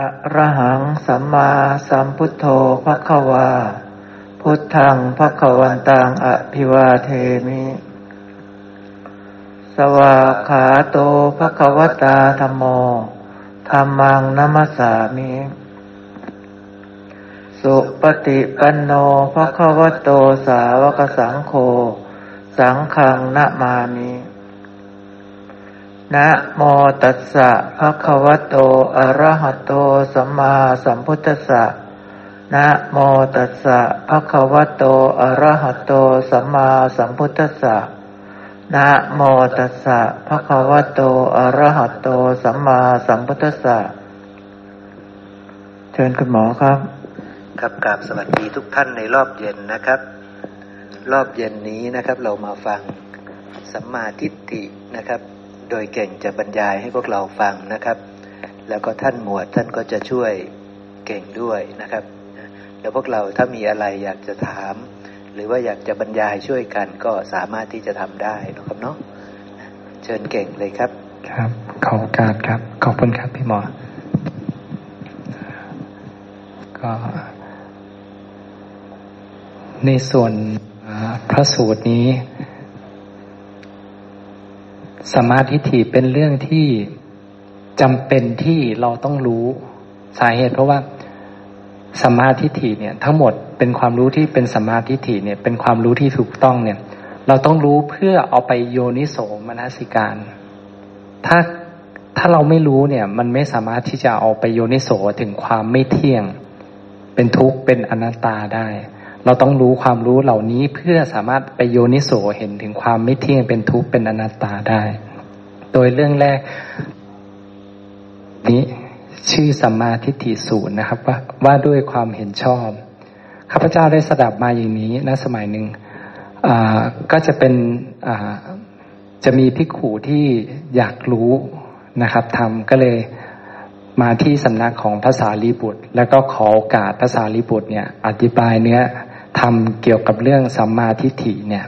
อะระหังสัมมาสัมพุทโธภควาพุทธังภควันตังอภิวาเทมิสวาขาโตภควตาธัมโมธัมมังนะมัสสามิสุปฏิปันโนภควโตสาวกสังโฆสังฆังนะมามินะโมตัสสะภะคะวะโตอะระหะโตสัมมาสัมพุทธัสสะนะโมตัสสะภะคะวะโตอะระหะโตสัมมาสัมพุทธัสสะนะโมตัสสะภะคะวะโตอะระหะโตสัมมาสัมพุทธัสสะเชิญคุณหมอครับครับกราบสวัสดีทุกท่านในรอบเย็นนะครับรอบเย็นนี้นะครับเรามาฟังสัมมาทิฏฐินะครับโดยเก่งจะบรรยายให้พวกเราฟังนะครับแล้วก็ท่านหมวดท่านก็จะช่วยเก่งด้วยนะครับแล้วพวกเราถ้ามีอะไรอยากจะถามหรือว่าอยากจะบรรยายช่วยกันก็สามารถที่จะทำได้นะครับเนาะเชิญเก่งเลยครับครับขอโอกาสครับขอบคุณครับพี่หมอก็ในส่วนพระสูตรนี้สัมมาทิฏฐิเป็นเรื่องที่จำเป็นที่เราต้องรู้สาเหตุเพราะว่าสัมมาทิฏฐิเนี่ยทั้งหมดเป็นความรู้ที่เป็นสัมมาทิฏฐิเนี่ยเป็นความรู้ที่ถูกต้องเนี่ยเราต้องรู้เพื่อเอาไปโยนิโสมนสิการถ้าเราไม่รู้เนี่ยมันไม่สามารถที่จะเอาไปโยนิโสถึงความไม่เที่ยงเป็นทุกข์เป็นอนัตตาได้เราต้องรู้ความรู้เหล่านี้เพื่อสามารถไปโยนิโสเห็นถึงความไม่เที่ยงเป็นทุกข์เป็นอนัตตาได้โดยเรื่องแรกนี้ชื่อสัมมาทิฏฐิสูตรนะครับว่าด้วยความเห็นชอบข้าพเจ้าได้สดับมาอย่างนี้ณสมัยหนึ่งก็จะเป็นจะมีภิกขุที่อยากรู้นะครับทำก็เลยมาที่สำนักของพระสารีบุตรแล้วก็ขอโอกาสพระสารีบุตรเนี่ยอธิบายเนื้อทำเกี่ยวกับเรื่องสัมมาทิฏฐิเนี่ย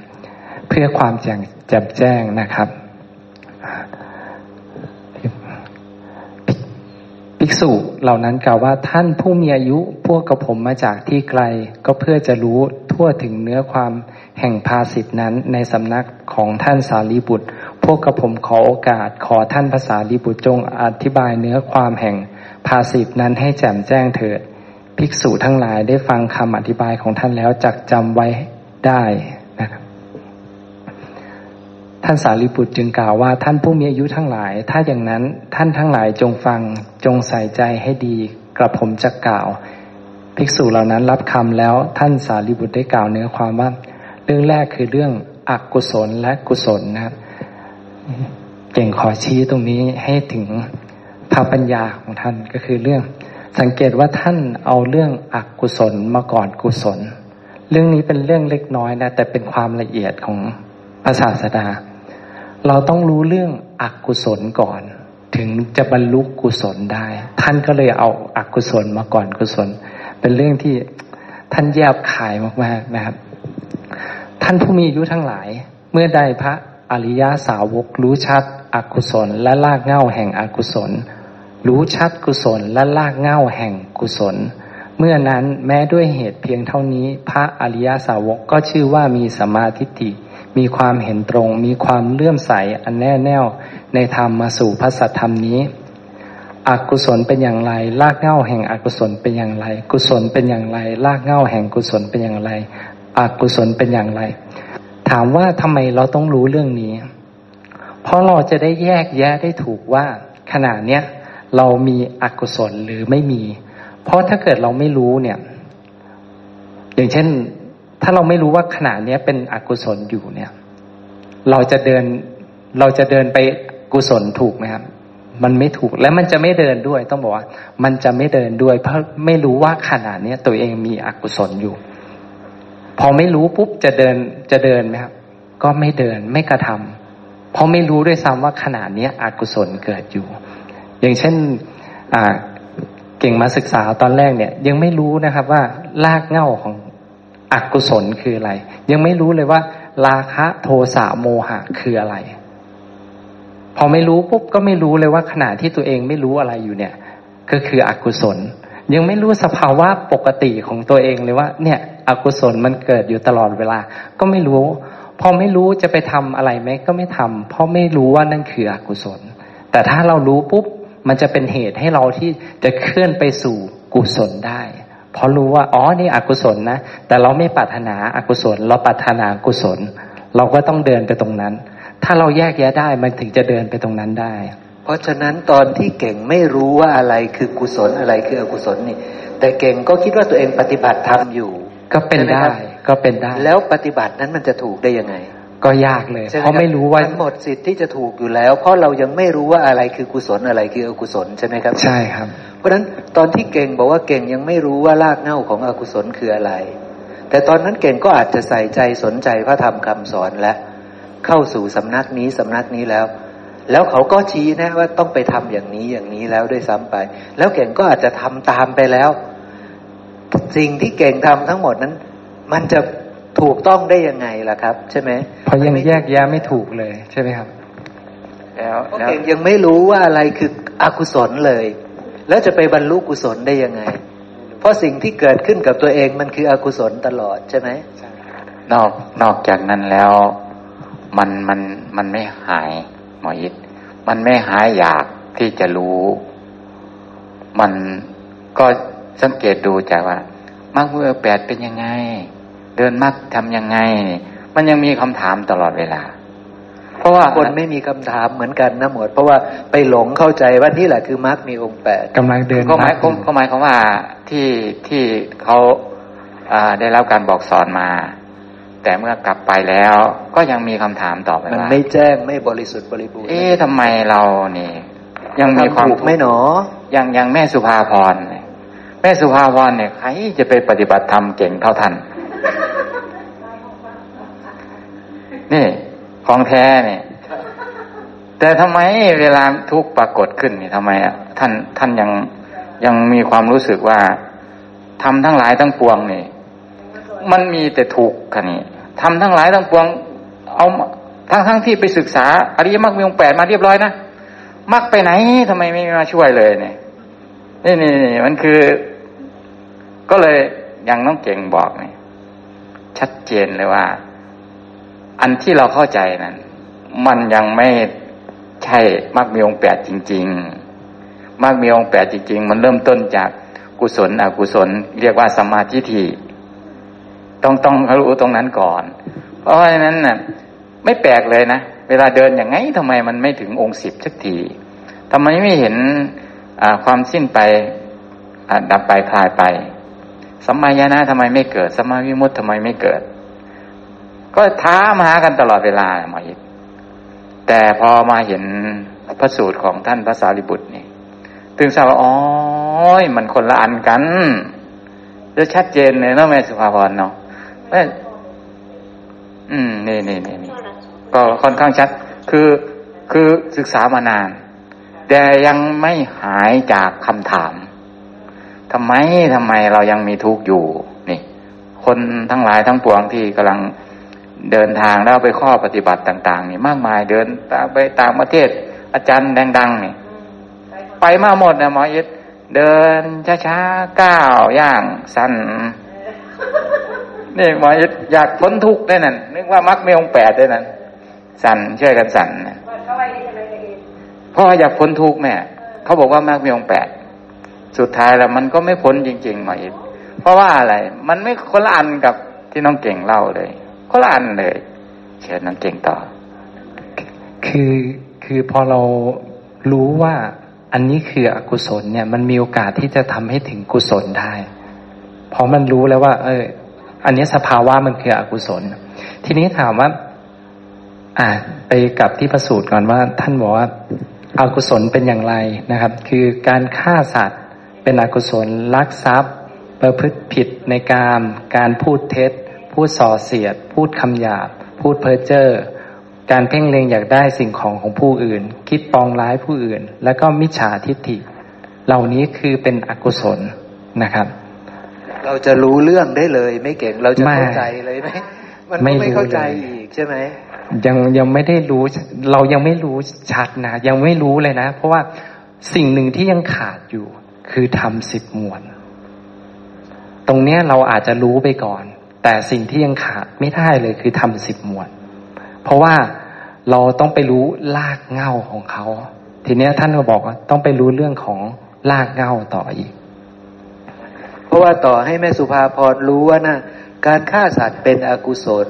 เพื่อความแจ่มแจ้งนะครับภิกษุเหล่านั้นกล่าวว่าท่านผู้มีอายุพวกกระผมมาจากที่ไกลก็เพื่อจะรู้ทั่วถึงเนื้อความแห่งภาสิทธินั้นในสำนักของท่านสารีบุตรพวกกระผมขอโอกาสขอท่านพระสารีบุตรจงอธิบายเนื้อความแห่งภาสิทธินั้นให้แจ่มแจ้งเถิดภิกษุทั้งหลายได้ฟังคำอธิบายของท่านแล้วจักจำไว้ได้นะครับท่านสารีบุตรจึงกล่าวว่าท่านผู้มีอายุทั้งหลายถ้าอย่างนั้นท่านทั้งหลายจงฟังจงใส่ใจให้ดีกระผมจะกล่าวภิกษุเหล่านั้นรับคำแล้วท่านสารีบุตรได้กล่าวเนื้อความว่าเรื่องแรกคือเรื่องอกุศลและกุศลนะครับเก่งขอชี้ตรงนี้ให้ถึงภาพปัญญาของท่านก็คือเรื่องสังเกตว่าท่านเอาเรื่องอกุศลมาก่อนกุศลเรื่องนี้เป็นเรื่องเล็กน้อยนะแต่เป็นความละเอียดของพระศาสดาเราต้องรู้เรื่องอกุศลก่อนถึงจะบรรลุกุศลได้ท่านก็เลยเอาอกุศลมาก่อนกุศลเป็นเรื่องที่ท่านแยบคายมากๆนะครับท่านผู้มีอายุทั้งหลายเมื่อใดพระอริยสาวกรู้ชัดอกุศลและรากเหง้าแห่งอกุศลรู้ชัดกุศลและรากเหง้าแห่งกุศลเมื่อนั้นแม้ด้วยเหตุเพียงเท่านี้พระอริยสาวกก็ชื่อว่ามีสัมมาทิฏฐิมีความเห็นตรงมีความเลื่อมใสอันแน่วแน่ในธรรมมาสู่พระสัทธรรมนี้อกุศลเป็นอย่างไรรากเหง้าแห่งอกุศลเป็นอย่างไรกุศลเป็นอย่างไรรากเหง้าแห่งกุศลเป็นอย่างไรอกุศลเป็นอย่างไรถามว่าทำไมเราต้องรู้เรื่องนี้เพราะเราจะได้แยกแยะได้ถูกว่าขณะเนี้ยเรามีอกุศลหรือไม่มีเพราะถ้าเกิดเราไม่รู้เนี่ยอย่างเช่นถ้าเราไม่รู้ว่าขณะเนี้ยเป็นอกุศลอยู่เนี่ยเราจะเดินไปกุศลถูกไหมครับมันไม่ถูกและมันจะไม่เดินด้วยต้องบอกว่ามันจะไม่เดินด้วยเพราะไม่รู้ว่าขณะเนี้ยตัวเองมีอกุศลอยู่พอไม่รู้ปุ๊บจะเดินไหมครับก็ไม่เดินไม่กระทำเพราะไม่รู้ด้วยซ้ำว่าขณะนี้อกุศลเกิดอยู่อย่างเช่นเก่งมาศึกษาตอนแรกเนี่ยยังไม่รู้นะครับว่ารากเหง้าของอกุศลคืออะไรยังไม่รู้เลยว่าราคะโทสะโมหะคืออะไรพอไม่รู้ปุ๊บก็ไม่รู้เลยว่าขณะที่ตัวเองไม่รู้อะไรอยู่เนี่ย ก็คืออกุศลยังไม่รู้สภาวะปกติของตัวเองเลยว่าเนี่ยอกุศลมันเกิดอยู่ตลอดเวลาก็ไม่รู้พอไม่รู้จะไปทำอะไรไหมก็ไม่ทำเพราะไม่รู้ว่านั่นคืออกุศลแต่ถ้าเรารู้ปุ๊บมันจะเป็นเหตุให้เราที่จะเคลื่อนไปสู่กุศลได้เพราะรู้ว่าอ๋อนี่อกุศลนะแต่เราไม่ปรารถนาอกุศลเราปรารถนากุศลเราก็ต้องเดินไปตรงนั้นถ้าเราแยกแยะได้มันถึงจะเดินไปตรงนั้นได้เพราะฉะนั้นตอนที่เก่งไม่รู้ว่าอะไรคือกุศลอะไรคืออกุศลนี่แต่เก่งก็คิดว่าตัวเองปฏิบัติธรรมอยู่ก็เป็นได้ก็เป็นได้แล้วปฏิบัตินั้นมันจะถูกได้ยังไงก็ยากเลยเพราะไม่รู้ว่าหมดสิทธิ์ที่จะถูกอยู่แล้วเพราะเรายังไม่รู้ว่าอะไรคือกุศลอะไรคืออกุศลใช่ไหมครับใช่ครับเพราะฉะนั้นตอนที่เก่งบอกว่าเก่งยังไม่รู้ว่ารากเหง้าของอกุศลคืออะไรแต่ตอนนั้นเก่งก็อาจจะใส่ใจสนใจพระธรรมคำสอนและเข้าสู่สำนักนี้แล้วเขาก็ชี้นะว่าต้องไปทำอย่างนี้แล้วด้วยซ้ำไปแล้วเก่งก็อาจจะทำตามไปแล้วสิ่งที่เก่งทำทั้งหมดนั้นมันจะถูกต้องได้ยังไงล่ะครับใช่ไหมเพราะยังแยกแยะไม่ถูกเลยใช่ไหมครับแล้วเก่งยังไม่รู้ว่าอะไรคืออกุศลเลยแล้วจะไปบรรลุกุศลได้ยังไงเพราะสิ่งที่เกิดขึ้นกับตัวเองมันคืออกุศลตลอดใช่ไหมนอกจากนั้นแล้วมันไม่หายหมอยิทมันไม่หายอยากที่จะรู้มันก็สังเกตดูจากว่ามรรคเมื่อแปดเป็นยังไงเดินมรรคทำยังไงมันยังมีคำถามตลอดเวลาเพราะว่าคนไม่มีคำถามเหมือนกันนะหมดเพราะว่าไปหลงเข้าใจว่านี่แหละคือมรรคมีองค์แปดกำลังเดินก็หมายความว่าที่เขาได้รับการบอกสอนมาแต่เมื่อกลับไปแล้วก็ยังมีคำถามต่อไปว่ามันไม่แจ้งไม่บริสุทธิ์บริบูรณ์เอ๊ะทำไมเรานี่ยังมีความทุกข์ไม่หนอยังแม่สุภาพรเนี่ยใครจะไปปฏิบัติธรรมเก่งเท่าท่านนี่ของแท้นี่แต่ทำไมเวลาทุกข์ปรากฏขึ้นนี่ทำไมอ่ะท่านยังมีความรู้สึกว่าธรรมทั้งหลายทั้งปวงนี่มันมีแต่ทุกข์ค่ะนี่ธรรมทั้งหลายทั้งปวงเอาทั้งที่ไปศึกษาอริยมรรคมีองค์แปดมาเรียบร้อยนะมรรคไปไหนทำไมไม่มาช่วยเลยเนี่ยนี่มันคือก็เลยอย่างน้องเก่งบอกนี่ชัดเจนเลยว่าอันที่เราเข้าใจนั้นมันยังไม่ใช่มรรคมีองค์แปดจริงๆมรรคมีองค์แปดจริงๆมันเริ่มต้นจากกุศลอกุศลเรียกว่าสัมมาทิฏฐิต้องรู้ตรงนั้นก่อนเพราะฉะนั้นน่ะไม่แปลกเลยนะเวลาเดินอย่างไงทำไมมันไม่ถึงองค์10สักทีทำไมไม่เห็นความสิ้นไปดับไปคลายไปสัมมาญาณะทำไมไม่เกิดสัมมาวิมุตติทำไมไม่เกิดก็ท้ามากันตลอดเวลาหมออิทแต่พอมาเห็นพระสูตรของท่านพระสารีบุตรนี่ถึงทราบว่าอ๋อมันคนละอันกันจะชัดเจนเลยเนาะแม่สุภาพรเนาะแม่นี่ก็ค่อนข้างชัดคือศึกษามานานแต่ยังไม่หายจากคำถามทำไมเรายังมีทุกข์อยู่นี่คนทั้งหลายทั้งปวงที่กำลังเดินทางแล้วไปข้อปฏิบัติต่างๆนี่มากมายเดินไปต่างประเทศอาจารย์ดังๆนี่ไปมาหมดนะหมออิทเดินช้าๆก้าวย่างสั้นนี่หมออิทอยากพ้นทุกข์ได้นั่นนึกว่ามรรคมีองค์แปดได้นั่นสั่นช่วยกันสั่นนะพ่ออยากพ้นทุกข์แม่เขาบอกว่ามรรคมีองค์แปดสุดท้ายแล้วมันก็ไม่พ้นจริงๆหมออิทเพราะว่าอะไรมันไม่คนละอันกับที่น้องเก่งเล่าเลยคนละอันเลยเชิญน้องเก่งต่อคือพอเรารู้ว่าอันนี้คืออกุศลเนี่ยมันมีโอกาสที่จะทำให้ถึงกุศลได้เพราะมันรู้แล้วว่าอันนี้สภาวะมันคืออกุศลทีนี้ถามว่าไปกลับที่พระสูตรก่อนว่าท่านบอกว่าอกุศลเป็นอย่างไรนะครับคือการฆ่าสัตว์เป็นอกุศลลักทรัพย์ประพฤติผิดในกามการพูดเท็จพูดส่อเสียดพูดคำหยาบพูดเพ้อเจ้อการเพ่งเล็งอยากได้สิ่งของผู้อื่นคิดปองร้ายผู้อื่นแล้วก็มิจฉาทิฏฐิเหล่านี้คือเป็นอกุศลนะครับเราจะรู้เรื่องได้เลยไม่เก่งเราจะเข้าใจเลยไหมมันไม่เข้าใจอีกใช่ไหมยังไม่ได้รู้เรายังไม่รู้ชัดนะยังไม่รู้เลยนะเพราะว่าสิ่งหนึ่งที่ยังขาดอยู่ คือธรรม10หมวดตรงเนี้ยเราอาจจะรู้ไปก่อนแต่สิ่งที่ยังขาดไม่ได้เลยคือธรรม10หมวดเพราะว่าเราต้องไปรู้รากเหง้าของเขาทีเนี้ยท่านก็บอกว่าต้องไปรู้เรื่องของรากเหง้าต่ออีกเพราะว่าต่อให้แม่สุภาพรรู้ว่านะการฆ่าสัตว์เป็นอกุศล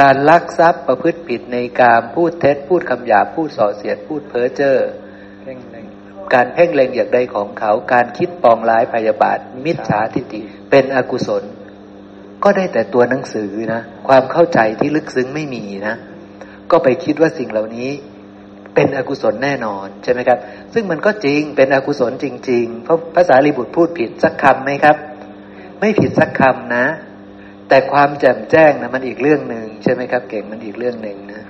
การลักทรัพย์ประพฤติผิดในกามพูดเท็จพูดคำหยาบพูดส่อเสียดพูดเพ้อเจ้อการเพ่งเล็งอยากได้ของเขาการคิดปองร้ายพยาบาทมิจฉาทิฏฐิเป็นอกุศลก็ได้แต่ตัวหนังสือนะความเข้าใจที่ลึกซึ้งไม่มีนะก็ไปคิดว่าสิ่งเหล่านี้เป็นอกุศลแน่นอนใช่ไหมครับซึ่งมันก็จริงเป็นอกุศลจริงๆเพราะพระสารีบุตรพูดผิดสักคำไหมครับไม่ผิดสักคำนะแต่ความแจ่มแจ้งนะมันอีกเรื่องนึงใช่ไหมครับเก่งมันอีกเรื่องนึงนะ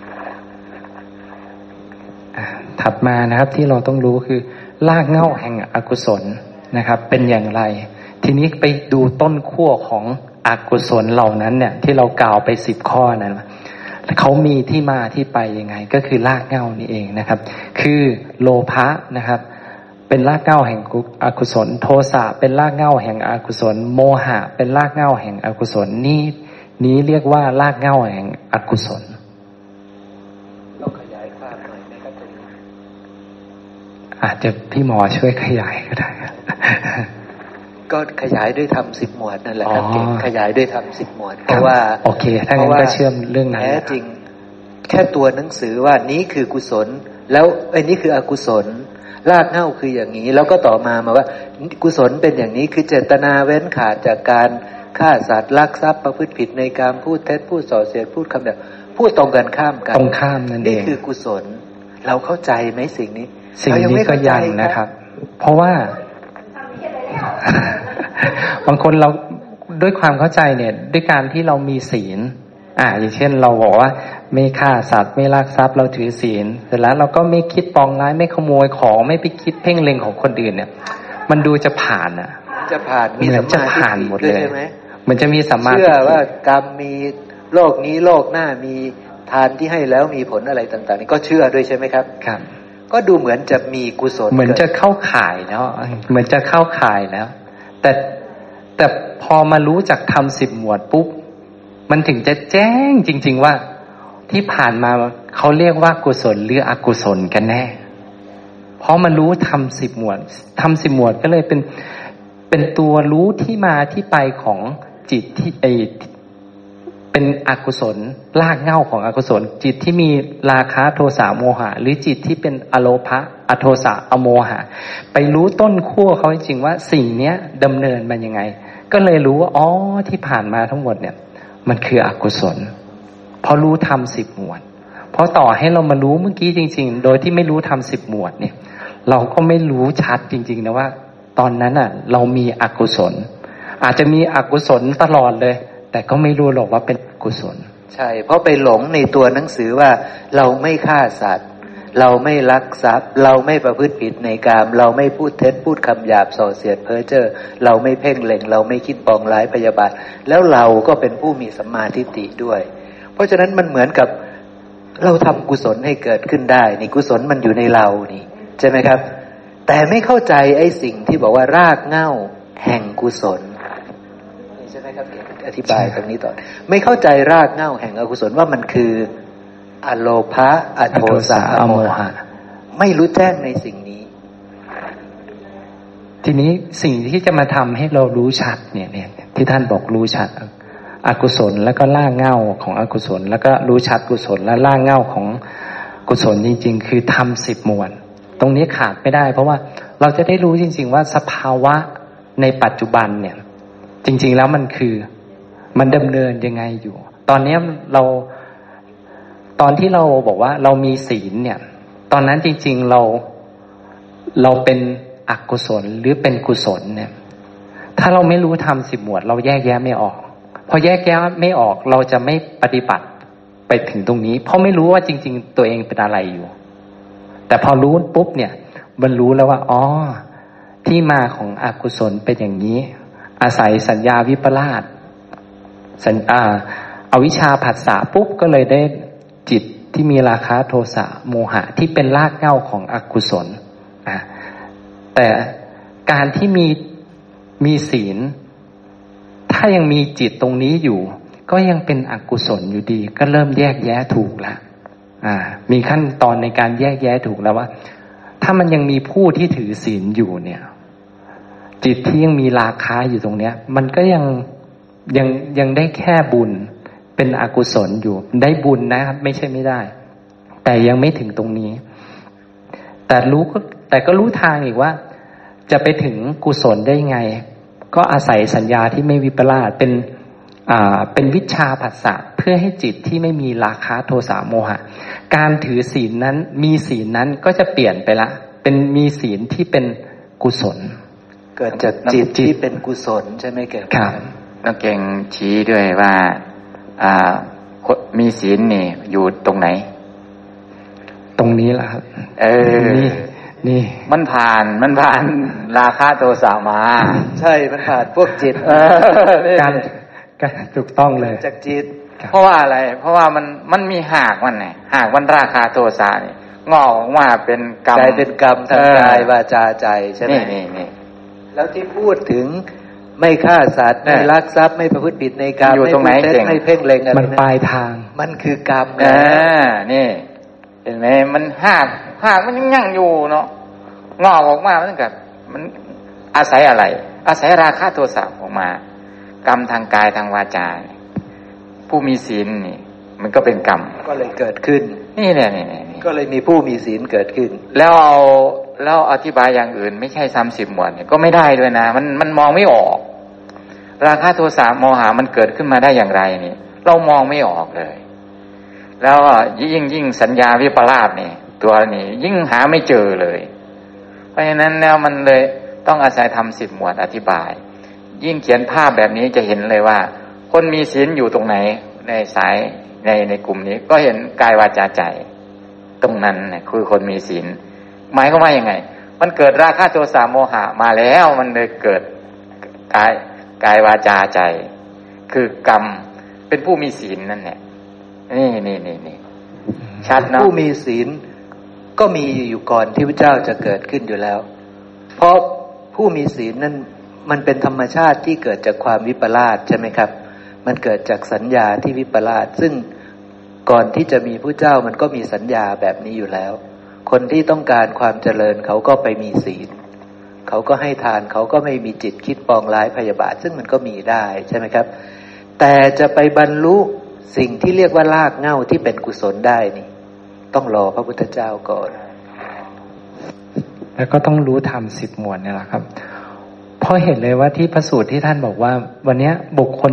ถัดมานะครับที่เราต้องรู้คือรากเหง้าแห่งอกุศลนะครับเป็นอย่างไรทีนี้ไปดูต้นขั้วของอกุศลเหล่านั้นเนี่ยที่เรากล่าวไป10ข้อนั้นเขามีที่มาที่ไปยังไงก็คือรากเหง้านี่เองนะครับคือโลภะนะครับเป็นรากเหง้าแห่งอกุศลโทสะเป็นรากเหง้าแห่งอกุศลโมหะเป็นรากเหง้าแห่งอกุศลนี้เรียกว่ารากเหง้าแห่งอกุศลอาจจะพี่หมอช่วยขยายก็ได้ก็ขยายด้วยธรรม10หมวดนั่นแหละครับขยายด้วยธรรม10หมวดเพราะว่าโอเคถ้างั้นก็เชื่อมเรื่องนั้นแท้จริงแค่ตัวหนังสือว่านี้คือกุศลแล้วไอ้นี้คืออกุศลรากเหง้าคืออย่างนี้แล้วก็ต่อมาว่ากุศลเป็นอย่างนี้คือเจตนาเว้นขาดจากการฆ่าสัตว์ลักทรัพย์ประพฤติผิดในการพูดเท็จพูดส่อเสียดพูดคำหยาบพูดตรงกันข้ามกันตรงข้ามนั่นเองนี่คือกุศลเราเข้าใจไหมสิ่งนี้สิ่งนี้ก็ยังนะครับเพราะว่าบางคนเราด้วยความเข้าใจเนี่ยด้วยการที่เรามีศีลอย่างเช่นเราบอกว่าไม่ฆ่าสัตว์ไม่ลักทรัพย์เราถือศีลเสร็จแล้วเราก็ไม่คิดปองร้ายไม่ขโมยของไม่ไปคิดเพ่งเล็งของคนอื่นเนี่ยมันดูจะผ่านมีสัมมาทิฏฐิหมดเลยมันจะมีสัมมาทิฏฐิเชื่อว่ากรรมมีโลกนี้โลกหน้ามีทานที่ให้แล้วมีผลอะไรต่างๆนี่ก็เชื่อด้วยใช่ไหมครับครับก็ดูเหมือนจะมีกุศลเหมือนจะเข้าข่ายแล้วเหมือนจะเข้าข่ายแล้วแต่พอมารู้จักธรรม10หมวดปุ๊บมันถึงจะแจ้งจริงๆว่าที่ผ่านมาเขาเรียกว่ากุศลหรืออกุศลกันแน่เพราะมารู้ธรรม10หมวดธรรม10หมวดก็เลยเป็นตัวรู้ที่มาที่ไปของจิตที่เป็นอกุศลรากเหง้าของอกุศลจิตที่มีราคะโทสะโมหะหรือจิตที่เป็นอโลภะอโทสะอโมหะไปรู้ต้นขั้วเขาจริงๆว่าสิ่งเนี้ยดำเนินมันยังไงก็เลยรู้ว่าอ๋อที่ผ่านมาทั้งหมดเนี่ยมันคืออกุศลพอรู้ธรรม10หมวดเพราะต่อให้เรามารู้เมื่อกี้จริงๆโดยที่ไม่รู้ธรรม10หมวดเนี่ยเราก็ไม่รู้ชัดจริงๆนะว่าตอนนั้นน่ะเรามีอกุศลอาจจะมีอกุศลตลอดเลยแต่ก็ไม่รู้หรอกว่าเป็นกุศลใช่เพราะไปหลงในตัวหนังสือว่าเราไม่ฆ่าสัตว์เราไม่ลักทรัพย์เราไม่ประพฤติผิดในกามเราไม่พูดเท็จพูดคำหยาบส่อเสียดเพ้อเจ้อเราไม่เพ่งเล็งเราไม่คิดปองร้ายพยาบาทแล้วเราก็เป็นผู้มีสัมมาทิฏฐิด้วยเพราะฉะนั้นมันเหมือนกับเราทำกุศลให้เกิดขึ้นได้นี่กุศลมันอยู่ในเรานี่ใช่ไหมครับแต่ไม่เข้าใจไอ้สิ่งที่บอกว่ารากเหง้าแห่งกุศลอธิบายตรงนี้ต่อไม่เข้าใจรากเหง้าแห่งอกุศลว่ามันคืออโลภะอโทสะอโมหะไม่รู้แจ้งในสิ่งนี้ทีนี้สิ่งที่จะมาทำให้เรารู้ชัดเนี่ยที่ท่านบอกรู้ชัดอกุศลแล้วก็รากเหง้าของอกุศลแล้วก็รู้ชัดกุศลและรากเหง้าของกุศลจริงๆคือธรรม10หมวดตรงนี้ขาดไม่ได้เพราะว่าเราจะได้รู้จริงๆว่าสภาวะในปัจจุบันเนี่ยจริงๆแล้วมันคือมันดำเนินยังไงอยู่ตอนนี้เราตอนที่เราบอกว่าเรามีศีลเนี่ยตอนนั้นจริงๆเราเป็นอกุศลหรือเป็นกุศลเนี่ยถ้าเราไม่รู้ธรรม10หมวดเราแยกแยะไม่ออกพอแยกแยะไม่ออกเราจะไม่ปฏิบัติไปถึงตรงนี้เพราะไม่รู้ว่าจริงๆตัวเองเป็นอะไรอยู่แต่พอรู้ปุ๊บเนี่ยมันรู้แล้วว่าอ๋อที่มาของอกุศลเป็นอย่างนี้อาศัยสัญญาวิปลาสอวิชชาผัสสะปุ๊บก็เลยได้จิตที่มีราคะโทสะโมหะที่เป็นรากเหง้าของอกุศลแต่ การที่มีศีลถ้ายังมีจิตตรงนี้อยู่ก็ยังเป็นอกุศลอยู่ดีก็เริ่มแยกแยะถูกละมีขั้นตอนในการแยกแยะถูกแล้วว่าถ้ามันยังมีผู้ที่ถือศีลอยู่เนี่ยจิตที่ยังมีราคะอยู่ตรงเนี้ยมันก็ยังได้แค่บุญเป็นอกุศลอยู่ได้บุญนะครับไม่ใช่ไม่ได้แต่ยังไม่ถึงตรงนี้แต่ก็รู้ทางอีกว่าจะไปถึงกุศลได้ไงก็อาศัยสัญญาที่ไม่วิปลาสเป็นวิชชาผัสสะเพื่อให้จิตที่ไม่มีราคะโทสะโมหะการถือศีลนั้นมีศีลนั้นก็จะเปลี่ยนไปละเป็นมีศีลที่เป็นกุศลเกิดจากจิตที่เป็นกุศลใช่ไหมเกิดครับนักเก่งชี้ด้วยว่ามีศีลนี่อยู่ตรงไหนตรงนี้แหละครับนี่มันผ่านราคะโทสะมาใช่มันผ่านพวกจิตการถูกต้องเลยจากจิตเพราะว่าอะไรเพราะว่ามันมีหากมันไงหากมันราคะโทสะนี่งอกออกมาเป็นกรรมใจเป็นกรรมทางกายวาจาใจใช่ไหมนี่แล้วที่พูดถึงไม่ฆ่าสัตว์ไม่ลักทรัพย์ไม่ประพฤติผิดในกรรมไม่ตรงไหนไม่เพ่งเล็งอะไรมันปลายทางมันคือกรรมนี่เห็นไหมมันหากมันยังอยู่เนาะงอกออกมามันกับมันอาศัยอะไรอาศัยราคะโทสะออกมากรรมทางกายทางวาจาผู้มีศีลนี่มันก็เป็นกรรมก็เลยเกิดขึ้นนี่แหละก็เลยมีผู้มีศีลเกิดขึ้นแล้วเราอธิบายอย่างอื่นไม่ใช่30หมวดก็ไม่ได้ด้วยนะมันมองไม่ออกราคะโทสะโมหะมันเกิดขึ้นมาได้อย่างไรนี่เรามองไม่ออกเลยแล้วยิ่งสัญญาวิปลาสนี่ตัวนี้ยิ่งหาไม่เจอเลยเพราะฉะนั้นแล้วมันเลยต้องอาศัยทำ10หมวดอธิบายยิ่งเขียนภาพแบบนี้จะเห็นเลยว่าคนมีศีลอยู่ตรงไหนในสายในกลุ่มนี้ก็เห็นกายวาจาใจตรงนั้นนะคือคนมีศีลหมายก็ว่ายังไงมันเกิดราคะโทสะโมหะมาแล้วมันเลยเกิดกายวาจาใจคือกรรมเป็นผู้มีศีลนั่นแหละนี่ชัดเนาะผู้มีศีลก็มีอยู่ก่อนที่พระเจ้าจะเกิดขึ้นอยู่แล้วเพราะผู้มีศีลนั้นมันเป็นธรรมชาติที่เกิดจากความวิปลาสใช่ไหมครับมันเกิดจากสัญญาที่วิปลาสซึ่งก่อนที่จะมีพระเจ้ามันก็มีสัญญาแบบนี้อยู่แล้วคนที่ต้องการความเจริญเขาก็ไปมีศีลเขาก็ให้ทานเขาก็ไม่มีจิตคิดปองร้ายพยาบาทซึ่งมันก็มีได้ใช่ไหมครับแต่จะไปบรรลุสิ่งที่เรียกว่ารากเหง้าที่เป็นกุศลได้นี่ต้องรอพระพุทธเจ้าก่อนแล้วก็ต้องรู้ธรรม10หมวดนี่แหละครับเพราะเห็นเลยว่าที่พระสูตรที่ท่านบอกว่าวันนี้บุคคล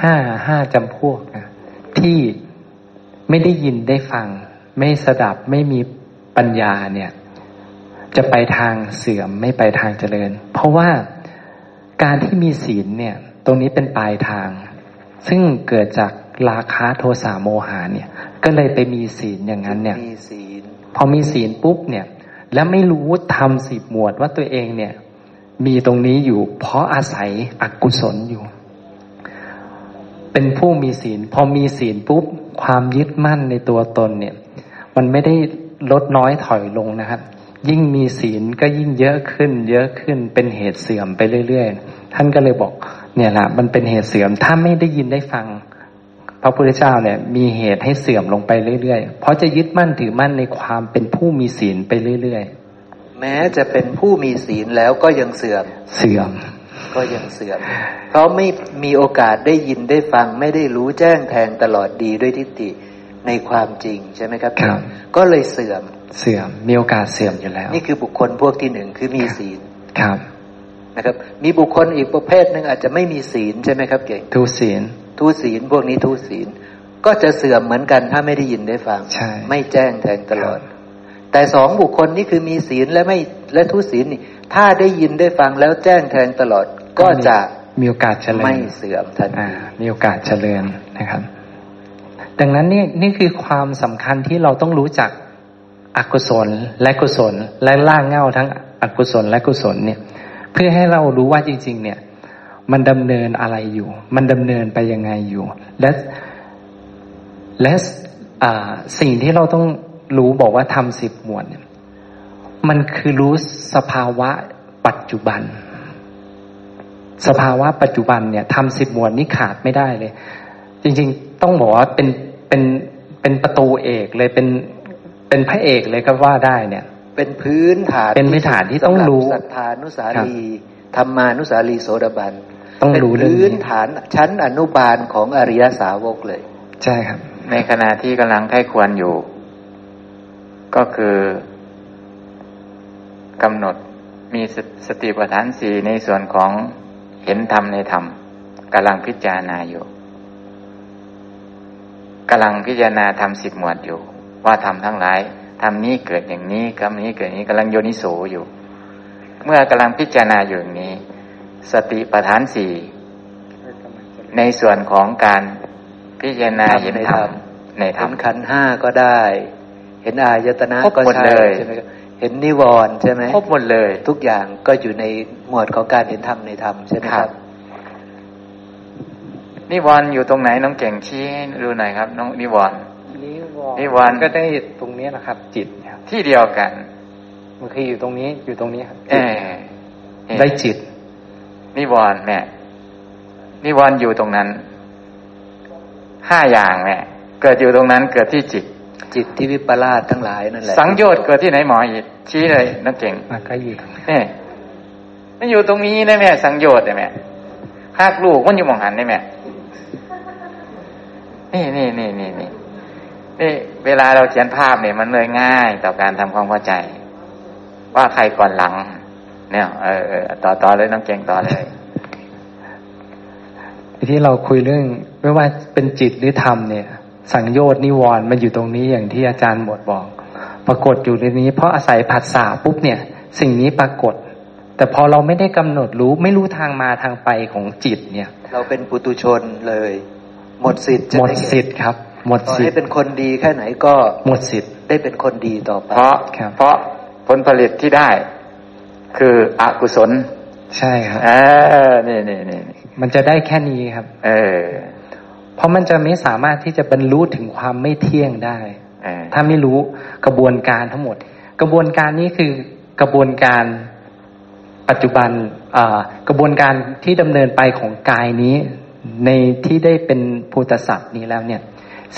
ห้าจำพวกนะที่ไม่ได้ยินได้ฟังไม่สดับไม่มีปัญญาเนี่ยจะไปทางเสื่อมไม่ไปทางเจริญเพราะว่าการที่มีศีลเนี่ยตรงนี้เป็นปลายทางซึ่งเกิดจากราคะโทสะโมหะเนี่ยก็เลยไปมีศีลอย่างนั้นเนี่ยพอมีศีลปุ๊บเนี่ยแล้วไม่รู้ธรรม10หมวดว่าตัวเองเนี่ยมีตรงนี้อยู่เพราะอาศัยอกุศลอยู่เป็นผู้มีศีลพอมีศีลปุ๊บความยึดมั่นในตัวตนเนี่ยมันไม่ได้ลดน้อยถอยลงนะครับยิ่งมีศีลก็ยิ่งเยอะขึ้นเป็นเหตุเสื่อมไปเรื่อยๆท่านก็เลยบอกเนี่ยละมันเป็นเหตุเสื่อมถ้าไม่ได้ยินได้ฟังพระพุทธเจ้าเนี่ยมีเหตุให้เสื่อมลงไปเรื่อยๆเพราะจะยึดมั่นถือมั่นในความเป็นผู้มีศีลไปเรื่อยๆแม้จะเป็นผู้มีศีลแล้วก็ยังเสื่อมก็ยังเสื่อมเพราะไม่มีโอกาสได้ยินได้ฟังไม่ได้รู้แจ้งแทงตลอดดีด้วยทิฏฐิในความจริงใช่ไหมครับก็เลยเสื่อมมีโอกาสเสื่อมอยู่แล้วนี่คือบุคคลพวกที่หนึ่งคือมีศีลครับนะครับมีบุคคลอีกประเภทหนึ่งอาจจะไม่มีศีลใช่ไหมครับเก่งทุศีลพวกนี้ทุศีลก็จะเสื่อมเหมือนกันถ้าไม่ได้ยินได้ฟังไม่แจ้งแทงตลอดแต่สองบุคคลนี้คือมีศีลและทุศีลนี่ถ้าได้ยินได้ฟังแล้วแจ้งแทงตลอดก็จะมีโอกาสเจริญไม่เสื่อมทันทีมีโอกาสเจริญนะครับดังนั้นนี่คือความสำคัญที่เราต้องรู้จักอกุศลและกุศลและรากเหง้าทั้งอกุศลและกุศลเนี่ยเพื่อให้เรารู้ว่าจริงๆเนี่ยมันดำเนินอะไรอยู่มันดำเนินไปยังไงอยู่และสิ่งที่เราต้องรู้บอกว่าทำ10หมวดเนี่ยมันคือรู้สภาวะ ปัจจุบันสภาวะปัจจุบันเนี่ยทำสิบหมวดนี้ขาดไม่ได้เลยจริงๆต้องบอกว่าเป็นประตูเอกเลยเป็นพระเอกเลยก็ว่าได้เนี่ยเป็นพื้นฐานที่ต้องรู้ศรัทธานุสาลีธรรมานุสาลีโสดาบันต้องรู้เรื่องนี้เป็นพื้นฐานชั้นอนุบาลของอริยสาวกเลยใช่ครับในขณะที่กำลังใคร่ครวญอยู่ก็คือกำหนดมีสติปัฏฐานสี่ในส่วนของเห็นธรรมในธรรมกำลังพิจารณาอยู่กำลังพิจารณาธรรมสิบหมวดอยู่ว่าธรรมทั้งหลายธรรมนี้เกิดอย่างนี้กรรมนี้เกิดอย่างนี้กำลังโยนิโสอยู่เมื่อกำลังพิจารณาอยู่อย่างนี้สติปัฏฐานสี่ในส่วนของการพิจารณาเห็นธรรมในธรรมขันธ์ห้าก็ได้เห็นอายตนะก็ใช่เห็นนิวรณ์ใช่ไหมครบหมดเลยทุกอย่างก็อยู่ในหมวดของการเห็นธรรมในธรรมใช่ไหมครับนิวรณ์อยู่ตรงไหนน้องเก่งชี้ดูหน่อยครับน้องนิวรณ์ก็ได้ตรงนี้นะครับจิตที่เดียวกันมันคืออยู่ตรงนี้ครับได้จิตนิวรณ์แม่นิวรณ์อยู่ตรงนั้นห้าอย่างแม่เกิดอยู่ตรงนั้นเกิดที่จิตที่วิปลาสทั้งหลายนั่นแหละสังโยชน์เกิดที่ไหนหมออีกชี้เลยน้ำเก่งก็อยู่นี่มันอยู่ตรงนี้นะแม่สังโยชน์นะแม่ภาคลูกมันอยู่มองหันนะแม่นี่เวลาเราเขียนภาพเนี่ยมันเลยง่ายต่อการทำความเข้าใจว่าใครก่อนหลังเนี่ยต่อเลยน้ำเก่งต่อเลยที่เราคุยเรื่องไม่ว่าเป็นจิตหรือธรรมเนี่ยสังโยชน์นิวรณ์มันอยู่ตรงนี้อย่างที่อาจารย์หมดบอกปรากฏอยู่ในนี้เพราะอาศัยผัสสะปุ๊บเนี่ยสิ่งนี้ปรากฏแต่พอเราไม่ได้กำหนดรู้ไม่รู้ทางมาทางไปของจิตเนี่ยเราเป็นปุถุชนเลยหมดสิทธิ์ครับหมดสิทธิ์ได้เป็นคนดีแค่ไหนก็หมดสิทธิ์ได้เป็นคนดีต่อไปเพราะผลผลิตที่ได้คืออกุศลใช่ครับนี่มันจะได้แค่นี้ครับเพราะมันจะไม่สามารถที่จะบรรลุถึงความไม่เที่ยงได้ถ้าไม่รู้กระบวนการทั้งหมดกระบวนการนี้คือกระบวนการปัจจุบันกระบวนการที่ดำเนินไปของกายนี้ในที่ได้เป็นภูตสัตว์นี้แล้วเนี่ย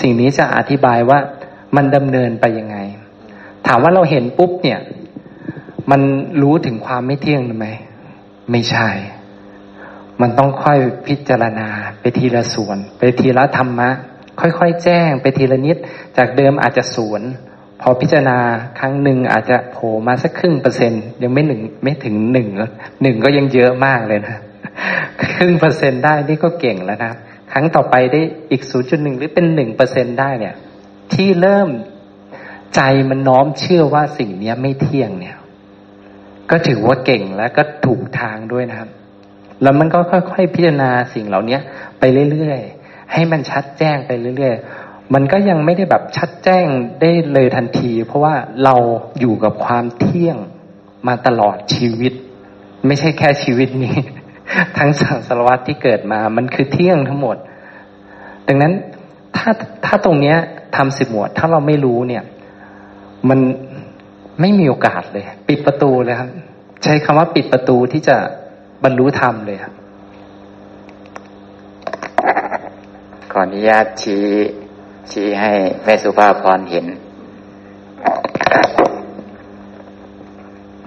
สิ่งนี้จะอธิบายว่ามันดำเนินไปยังไงถามว่าเราเห็นปุ๊บเนี่ยมันรู้ถึงความไม่เที่ยงหรือไม่ไม่ใช่มันต้องค่อยพิจารณาไปทีละส่วนไปทีละธรรมะค่อยๆแจ้งไปทีละนิดจากเดิมอาจจะศูนย์พอพิจารณาครั้งหนึ่งอาจจะโผล่มาสักครึ่งเปอร์เซ็นต์ยังไม่ถึงหนึ่งก็ยังเยอะมากเลยนะครึ่งเปอร์เซ็นต์ได้นี่ก็เก่งแล้วนะครั้งต่อไปได้อีก 0.1 หรือเป็น 1% ได้เนี่ยที่เริ่มใจมันน้อมเชื่อว่าสิ่งนี้ไม่เที่ยงเนี่ยก็ถือว่าเก่งแล้วก็ถูกทางด้วยนะครับแล้วมันก็ค่อยๆพิจารณาสิ่งเหล่านี้ไปเรื่อยๆให้มันชัดแจ้งไปเรื่อยๆมันก็ยังไม่ได้แบบชัดแจ้งได้เลยทันทีเพราะว่าเราอยู่กับความเที่ยงมาตลอดชีวิตไม่ใช่แค่ชีวิตนี้ ทั้งสังสารวัฏที่เกิดมามันคือเที่ยงทั้งหมดดังนั้นถ้าตรงเนี้ยทำสิบหมวดถ้าเราไม่รู้เนี่ยมันไม่มีโอกาสเลยปิดประตูเลยครับใช้คำว่าปิดประตูที่จะบรรลุธรรมเลยครับขออนุญาตชี้ให้แม่สุภาพรเห็น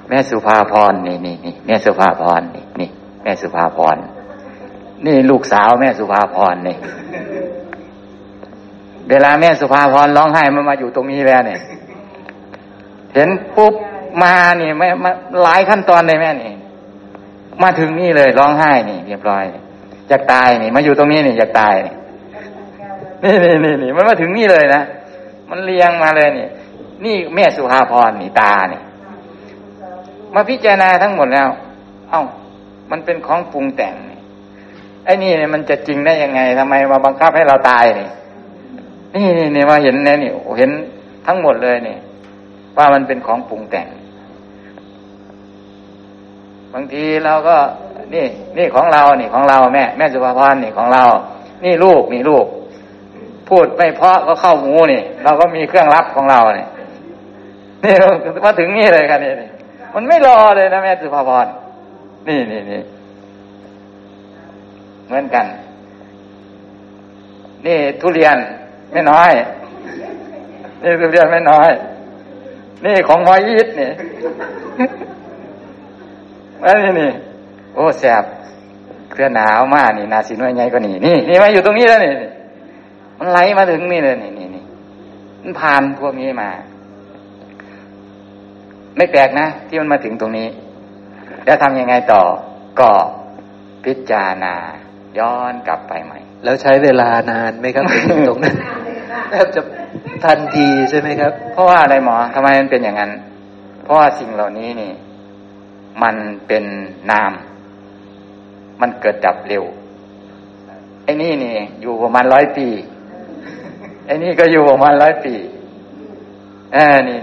แม่สุภาพรนี่แม่สุภาพรนี่แม่สุภาพรนี่ลูกสาวแม่สุภาพรนี่เวลาแม่สุภาพรร้องไห้มันมาอยู่ตรงนี้แล้วเนี่ยเห็นปุ๊บมานี่แม่หลายขั้นตอนเลยแม่นี่มาถึงนี่เลยร้องไห้นี่เรียบร้อยอยากตายนี่มาอยู่ตรงนี้นี่อยากตายนี่มันมาถึงนี่เลยนะมันเรียงมาเลยนี่แม่สุภาพรนี่ตานี่มาพิจารณาทั้งหมดแล้วเอ้ามันเป็นของปรุงแต่งนี่ไอ้นี่มันจะจริงได้ยังไงทำไมมาบังคับให้เราตายนี่นี่มาเห็นแล้วนี่เห็นทั้งหมดเลยนี่ว่ามันเป็นของปรุงแต่งบางทีเราก็นี่ของเรานี่ของเราแม่สุภาพรนี่ของเรานี่ลูกพูดไม่เพราะก็เข้าหูนี่เราก็มีเครื่องรับของเรานี่นี่มาถึงนี่เลยครับนี่มันไม่รอเลยนะแม่สุภาพร นี่เหมือนกันนี่ทุเรียนไม่น้อยนี่ทุเรียนไม่น้อยนี่ของหอยยีดนี่แล้วนี่โอ้แสบเครือหนาวมากนี่นาสีน้อยไงก็นี่นี่มาอยู่ตรงนี้แล้วนี่มันไหลมาถึงนี่เลยนี่มันผ่านพวกนี้มาไม่แปลกนะที่มันมาถึงตรงนี้แล้วทำยังไงต่อก็พิจารณาย้อนกลับไปใหม่แล้วใช้เวลานานไหมครับ ตรงนั้นแทบจะทันทีใช่ไหมครับเพราะว่าอะไรหมอทำไมมันเป็นอย่างนั้นเพราะว่าสิ่งเหล่านี้นี่มันเป็นนามมันเกิดดับเร็วไอ้นี่นี่อยู่ประมาณ100ปีไอ้นี่ก็อยู่ประมาณ100ปี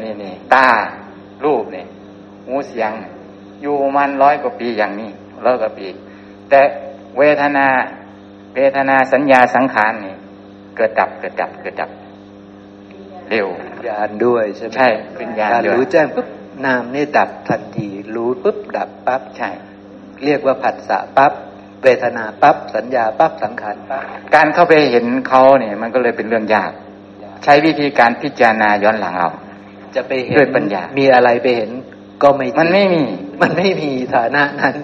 นี่ตารูปนี่หูเสียงอยู่ประมาณ100กว่าปีอย่างนี้100กว่าปีแต่เวทนาสัญญาสังขารนี่เกิดดับเร็วญาณด้วยใช่ไหมใช่เป็นญาณด้วยรู้แจ้งปุ๊บนามนี่ดับทันทีรู้ปุ๊บดับปั๊บใช่เรียกว่าผัสสะปั๊บเวทนาปั๊บสัญญาปั๊บสังขารปั๊บการเข้าไปเห็นเขาเนี่ยมันก็เลยเป็นเรื่องยากใช้วิธีการพิจารณาย้อนหลังเอาจะไปเห็นด้วยปัญญามีอะไรไปเห็นก็ไม่มันไม่มีฐานะนั้น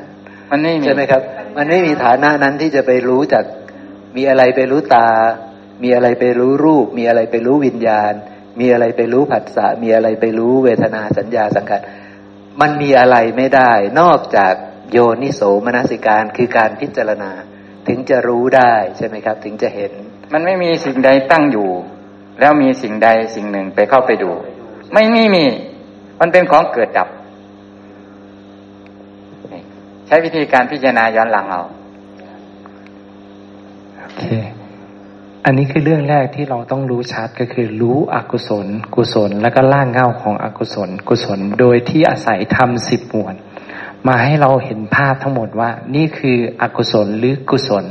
มันไม่มีใช่ไหมครับมันไม่มีฐานะนั้นที่จะไปรู้จักมีอะไรไปรู้ตามีอะไรไปรู้รูปมีอะไรไปรู้วิญญาณมีอะไรไปรู้ผัสสะมีอะไรไปรู้เวทนาสัญญาสังขารมันมีอะไรไม่ได้นอกจากโยนิโสมนสิการคือการพิจารณาถึงจะรู้ได้ใช่ไหมครับถึงจะเห็นมันไม่มีสิ่งใดตั้งอยู่แล้วมีสิ่งใดสิ่งหนึ่งไปเข้าไปดูไม่มีมันเป็นของเกิดดับใช้วิธีการพิจารณาย้อนหลังเอาโอเคอันนี้คือเรื่องแรกที่เราต้องรู้ชัดก็คือรู้อกุศลกุศลแล้วก็ล่างเงาของอกุศลกุศลโดยที่อาศัยธรรม10หมวดมาให้เราเห็นภาพทั้งหมดว่านี่คืออกุศลหรือกุศล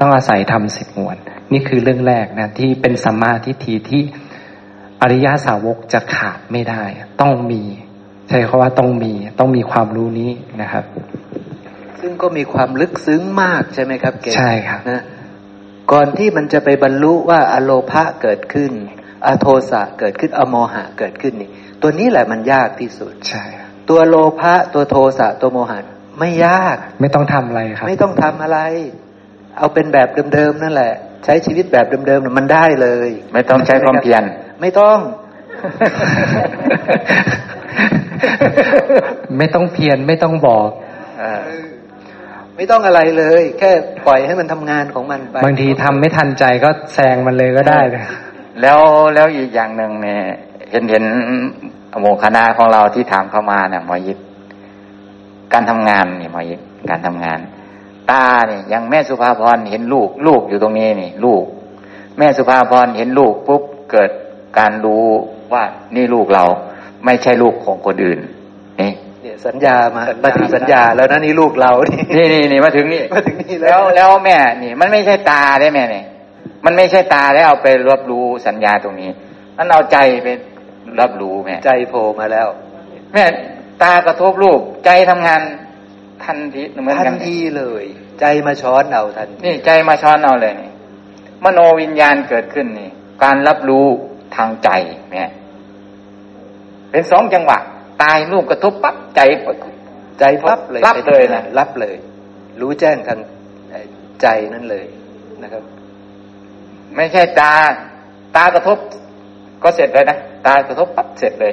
ต้องอาศัยธรรม10หมวดนี่คือเรื่องแรกนะที่เป็นสัมมาทิฏฐิที่อริยสาวกจะขาดไม่ได้ต้องมีใช่เขาว่าต้องมีความรู้นี้นะครับซึ่งก็มีความลึกซึ้งมากใช่ไหมครับเกศใช่ครับนะก่อนที่มันจะไปบรรลุว่าอโลภะเกิดขึ้นอโทสะเกิดขึ้นอโมหะเกิดขึ้นนี่ตัวนี้แหละมันยากที่สุดใช่ตัวโลภะตัวโทสะตัวโมหะไม่ยากไม่ต้องทำอะไรครับไม่ต้องทำอะไรเอาเป็นแบบเดิมๆนั่นแหละใช้ชีวิตแบบเดิมๆมันได้เลยไม่ต้องใช้ความเพียรไม่ต้อง ไม่ต้องเพียรไม่ต้องบอกไม่ต้องอะไรเลยแค่ปล่อยให้มันทำงานของมันไปบางทีทำไม่ทันใจก็แซงมันเลยก็ได้แล้วอีกอย่างหนึ่งเนี่ยเห็นโมคณะของเราที่ถามเข้ามาเนี่ยหมอยิบการทำงานนี่หมอยิบการทำงานตาเนี่ยอย่างแม่สุภาพรเห็นลูกอยู่ตรงนี้นี่ลูกแม่สุภาพรเห็นลูกปุ๊บเกิดการรู้ว่านี่ลูกเราไม่ใช่ลูกของคนอื่นนี่สัญญามาถึงสัญญาแล้วนะนี่ลูกเรานี่มาถึงนี่แล้วแม่นี่มันไม่ใช่ตาได้แม่นี่มันไม่ใช่ตาแล้วเอาไปรับรู้สัญญาตรงนี้นั่นเอาใจไปรับรู้แม่ใจโผล่มาแล้วแม่ตากระทบรูปใจทำงานทันทีเหมือนกันทันทีเลยใจมาช้อนเอาทันนี่ใจมาช้อนเอาเลยนี่มโนวิญญาณเกิดขึ้นนี่การรับรู้ทางใจแม่เป็นสองจังหวะตายรูปกระทบปั๊บใจปั๊บเลยรับเลยรู้แจ้งทางใจนั่นเลยนะครับไม่ใช่ตากระทบก็เสร็จเลยนะตากระทบปั๊บเสร็จเลย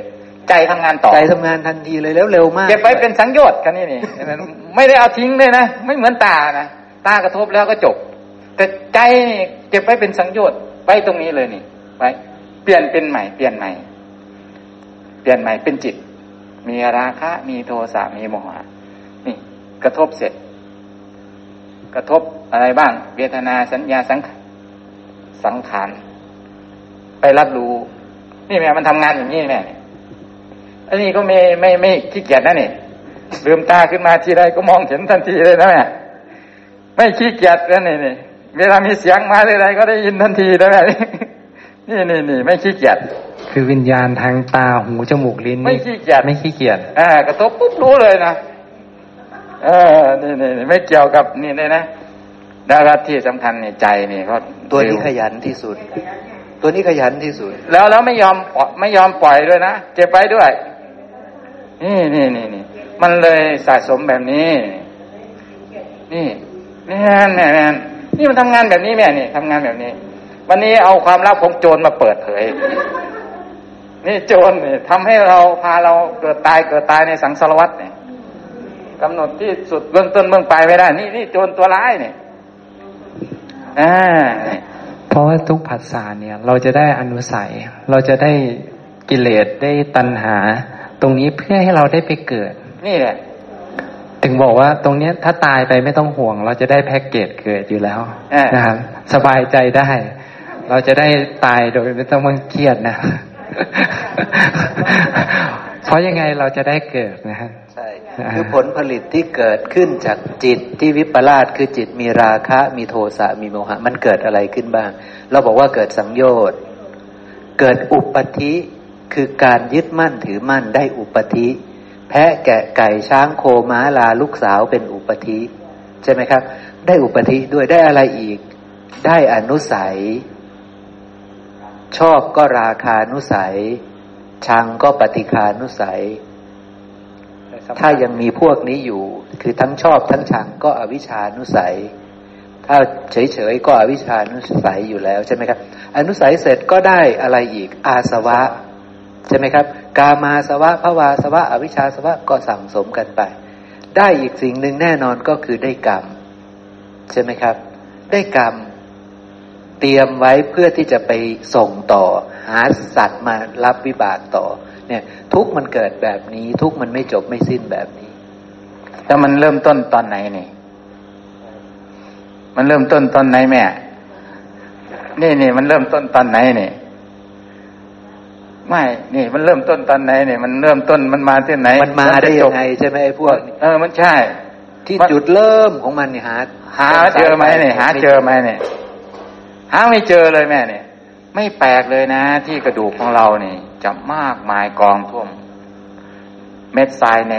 ใจทำงานต่อใจทำงานทันทีเลยแล้วเร็วมากเก็บไว้เป็นสังโยชน์กันนี่ ไม่ได้เอาทิ้งเลยนะไม่เหมือนตานะตากระทบแล้วก็จบแต่ใจนี่เก็บไว้เป็นสังโยชน์ไว้ตรงนี้เลยนี่ไว้เปลี่ยนใหม่เป็นจิตมีราคะมีโทสะมีโมหะนี่กระทบเสร็จกระทบอะไรบ้างเวทนาสัญญาสังขารไปรับรู้นี่แม่มันทำงานอย่างนี้แม่อันนี้ก็ไม่ขี้เกียจนะนี่ลืมตาขึ้นมาทีไรก็มองเห็นทันทีเลยนะแม่ไม่ขี้เกียจนะนี่เวลามีเสียงมาอะไรก็ได้ยินทันทีนะแม่นี่ไม่ขี้เกียจคือวิญญาณทางตาหูจมูกลิ้นไม่ขี้เกียจกระทบปุ๊บรู้เลยนะ นี่ไม่เกี่ยวกับนี่เลยนะนะครับที่สำคัญในใจนี่เพราะตัวนี้ขยันที่สุดตัวนี้ขยันที่สุดแล้วไม่ยอมปล่อยด้วยนะเก็บไว้ด้วยนี่มันเลยสะสมแบบนี้นี่นี่มันทำงานแบบนี้แม่นี่ทำงานแบบนี้วันนี้เอาความลับของโจรมาเปิดเผยนี่โจรนี่ทำให้เราพาเราเกิดตายในสังสารวัฏเนี่ยกำหนดที่สุดเบื้องต้นเบื้องปลายไม่ได้นี่โจรตัวร้ายเนี่ยเพราะว่าทุกผัสสะเนี่ยเราจะได้อนุสัยเราจะได้กิเลสได้ตัณหาตรงนี้เพื่อให้เราได้ไปเกิดนี่แหละถึงบอกว่าตรงนี้ถ้าตายไปไม่ต้องห่วงเราจะได้แพ็กเกจเกิดอยู่แล้วนะครับสบายใจได้เราจะได้ตายโดยไม่ต้องเครียดนะ เพราะยังไงเราจะได้เกิดนะฮะใช่คือผลผลิตที่เกิดขึ้นจากจิตที่วิปลาสคือจิตมีราคะมีโทสะมีโมหะมันเกิดอะไรขึ้นบ้างเราบอกว่าเกิดสังโยชน์เกิดอุปธิคือการยึดมั่นถือมั่นได้อุปธิแพะแกะไก่ช้างโคม้าลาลูกสาวเป็นอุปธิใช่ไหมครับได้อุปธิด้วยได้อะไรอีกได้อนุสัยชอบก็ราคานุสัยชังก็ปฏิฆานุสัยถ้ายังมีพวกนี้อยู่คือทั้งชอบทั้งชังก็อวิชชานุสัยถ้าเฉยๆก็อวิชชานุสัยอยู่แล้วใช่ไหมครับอนุสัยเสร็จก็ได้อะไรอีกอาสวะใช่ไหมครับกามาสวะภวาสวะอวิชชาสวะก็สั่งสมกันไปได้อีกสิ่งหนึ่งแน่นอนก็คือได้กรรมใช่ไหมครับได้กรรมเตรียมไว้เพื่อที่จะไปส่งต่อหาสัตว์มารับวิบากต่อเนี่ยทุกข์มันเกิดแบบนี้ทุกข์มันไม่จบไม่สิ้นแบบนี้แล้วมันเริ่มต้นตอนไหนนี่มันเริ่มต้นตอนไหนแม่นี่มันเริ่มต้นตอนไหนนี่ไม่นี่มันเริ่มต้นตอนไหนนี่มันเริ่มต้นมันมาที่ไหนมันมาได้ยังไงใช่ไหมไอ้พวกมันใช่ที่จุดเริ่มของมันนี่หาเจอไหมนี่หาเจอไหมนี่หาไม่เจอเลยแม่เนี่ยไม่แปลกเลยนะที่กระดูกของเรานี่จะมากมายกองท่วมเม็ดทรายใน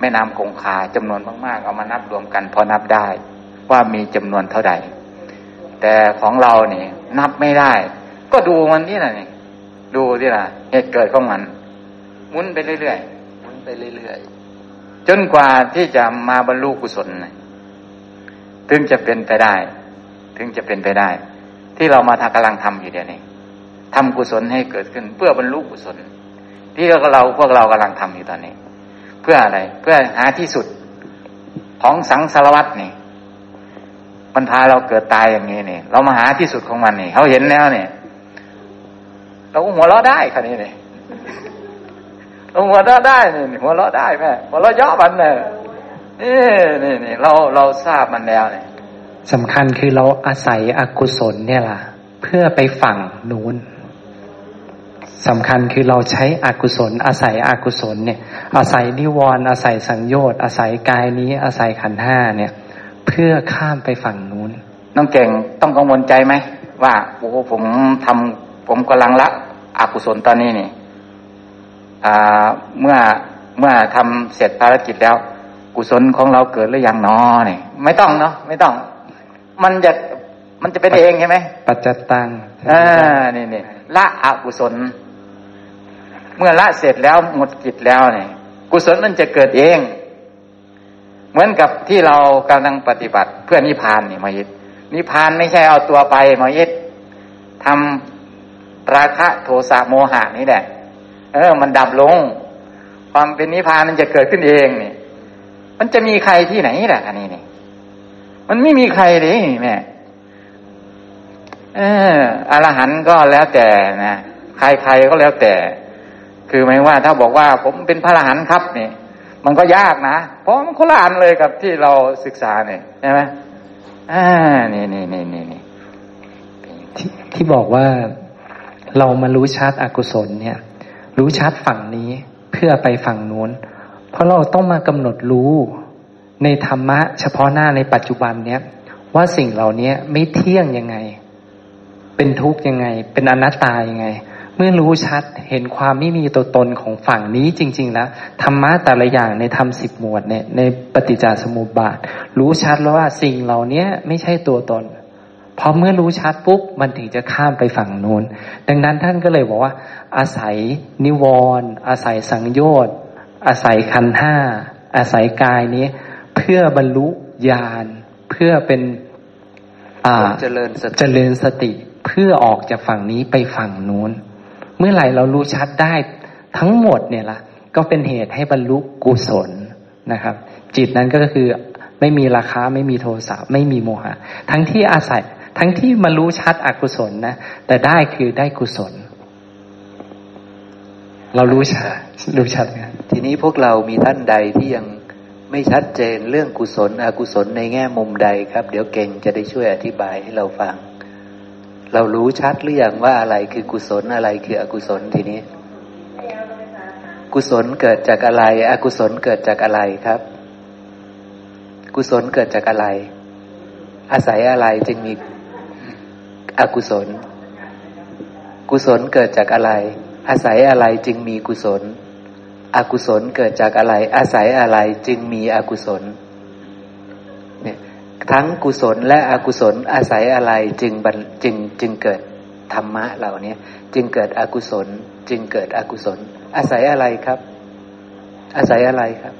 แม่น้ำคงคาจำนวนมากๆเอามานับรวมกันพอนับได้ว่ามีจำนวนเท่าใดแต่ของเราเนี่ยนับไม่ได้ก็ดูมันนี่แหละนี่ดูนี่แหละเหตุเกิดของมันหมุนไปเรื่อยๆหมุนไปเรื่อยๆจนกว่าที่จะมาบรรลุกุศลถึงจะเป็นไปได้ที่เรามาทำกำลังทำอยู่เดี๋ยวนี้ทำกุศลให้เกิดขึ้นเพื่อบรรลุกุศลที่พวกเรากำลังทำอยู่ตอนนี้เพื่ออะไรเพื่อหาที่สุดของสังสารวัฏนี่มันพาเราเกิดตายอย่างนี้นี่เรามาหาที่สุดของมันนี่เขาเห็นแล้วเนี่ยเราหัวเราะได้คราวนี้นี่เราหัวเราะได้นี่หัวเราะได้แม่หัวเราะย่อมันเนี่ยนี่เราทราบมันแล้วเนี่ยสำคัญคือเราอาศัยอกุศลเนี่ยล่ะเพื่อไปฝั่งนู้นสำคัญคือเราใช้อกุศลอาศัยอกุศลเนี่ยอาศัยนิวรณ์อาศัยสังโยชน์อาศัยกายนี้อาศัยขันธ์ห้าเนี่ยเพื่อข้ามไปฝั่งนู้นน้องเก่งต้องกังวลใจไหมว่าโอ้ผมกำลังละอกุศลตอนนี้นี่เมื่อทำเสร็จภารกิจแล้วกุศลของเราเกิดหรือยังน้อนี่ไม่ต้องเนาะไม่ต้องมันจะเป็นเองใช่ไหมปัจจตังนี่ละอกุศลเมื่อละเสร็จแล้วหมดกิจแล้วเนี่ยกุศลมันจะเกิดเองเหมือนกับที่เรากำลังปฏิบัติเพื่อนิพพานนี่มายิทนิพพานไม่ใช่เอาตัวไปมายิททำราคะโทสะโมหะนี่แหละมันดับลงความเป็นนิพพานมันจะเกิดขึ้นเองนี่มันจะมีใครที่ไหนล่ะอันนี้นี่มันไม่มีใครเลยแม่อรหันต์ก็แล้วแต่นะใครๆก็แล้วแต่คือหมายว่าถ้าบอกว่าผมเป็นพระอรหันต์ครับนี่มันก็ยากนะเพราะมันคนละอันเลยกับที่เราศึกษาเนี่ยใช่ไหมนี่ที่บอกว่าเรามารู้ชัดอกุศลเนี่ยรู้ชัดฝั่งนี้เพื่อไปฝั่งนู้นเพราะเราต้องมากำหนดรู้ในธรรมะเฉพาะหน้าในปัจจุบันเนี้ยว่าสิ่งเหล่านี้ไม่เที่ยงยังไงเป็นทุกข์ยังไงเป็นอนัตตายังไง เมื่อรู้ชัดเห็นความไม่มีตัวตนของฝั่งนี้จริงๆแล้วธรรมะแต่ละอย่างในธรรม10หมวดเนี่ยในปฏิจจสมุปบาทรู้ชัดแล้วว่าสิ่งเหล่านี้ไม่ใช่ตัวตนพอเมื่อรู้ชัดปุ๊บมันถึงจะข้ามไปฝั่งโน้นดังนั้นท่านก็เลยบอกว่าอาศัยนิวรณ์อาศัยสังโยชน์อาศัยขันธ์ห้าอาศัยกายนี้เพื่อบรรลุญาณเพื่อเป็นเจริญสติเพื่อออกจากฝั่งนี้ไปฝั่งนู้นเมื่อไหร่เรารู้ชัดได้ทั้งหมดเนี่ยล่ะก็เป็นเหตุให้บรรลุกุศลนะครับจิตนั้นก็คือไม่มีราคะไม่มีโทสะไม่มีโมหะทั้งที่มารู้ชัดอกุศลนะแต่ได้คือได้กุศลเรารู้ชัดนะทีนี้พวกเรามีท่านใดที่ยังไม่ชัดเจนเรื่องกุศลอกุศลในแง่มุมใดครับเดี๋ยวเก่งจะได้ช่วยอธิบายให้เราฟังเรารู้ชัดหรือยังว่าอะไรคือกุศลอะไรคืออกุศลทีนี้กุศลเกิดจากอะไรอกุศลเกิดจากอะไรครับกุศลเกิดจากอะไรอาศัยอะไรจึงมีอกุศลกุศลเกิดจากอะไรอาศัยอะไรจึงมีกุศลอกุศลเกิดจากอะไรอาศัยอะไรจึงมีอกุศลเนี่ยทั้งกุศลและอกุศลอาศัยอะไรจึงเกิดธรรมะเหล่านี้จึงเกิดอกุศลจึงเกิดอกุศลอาศัยอะไรครับอาศัยอะไรครับ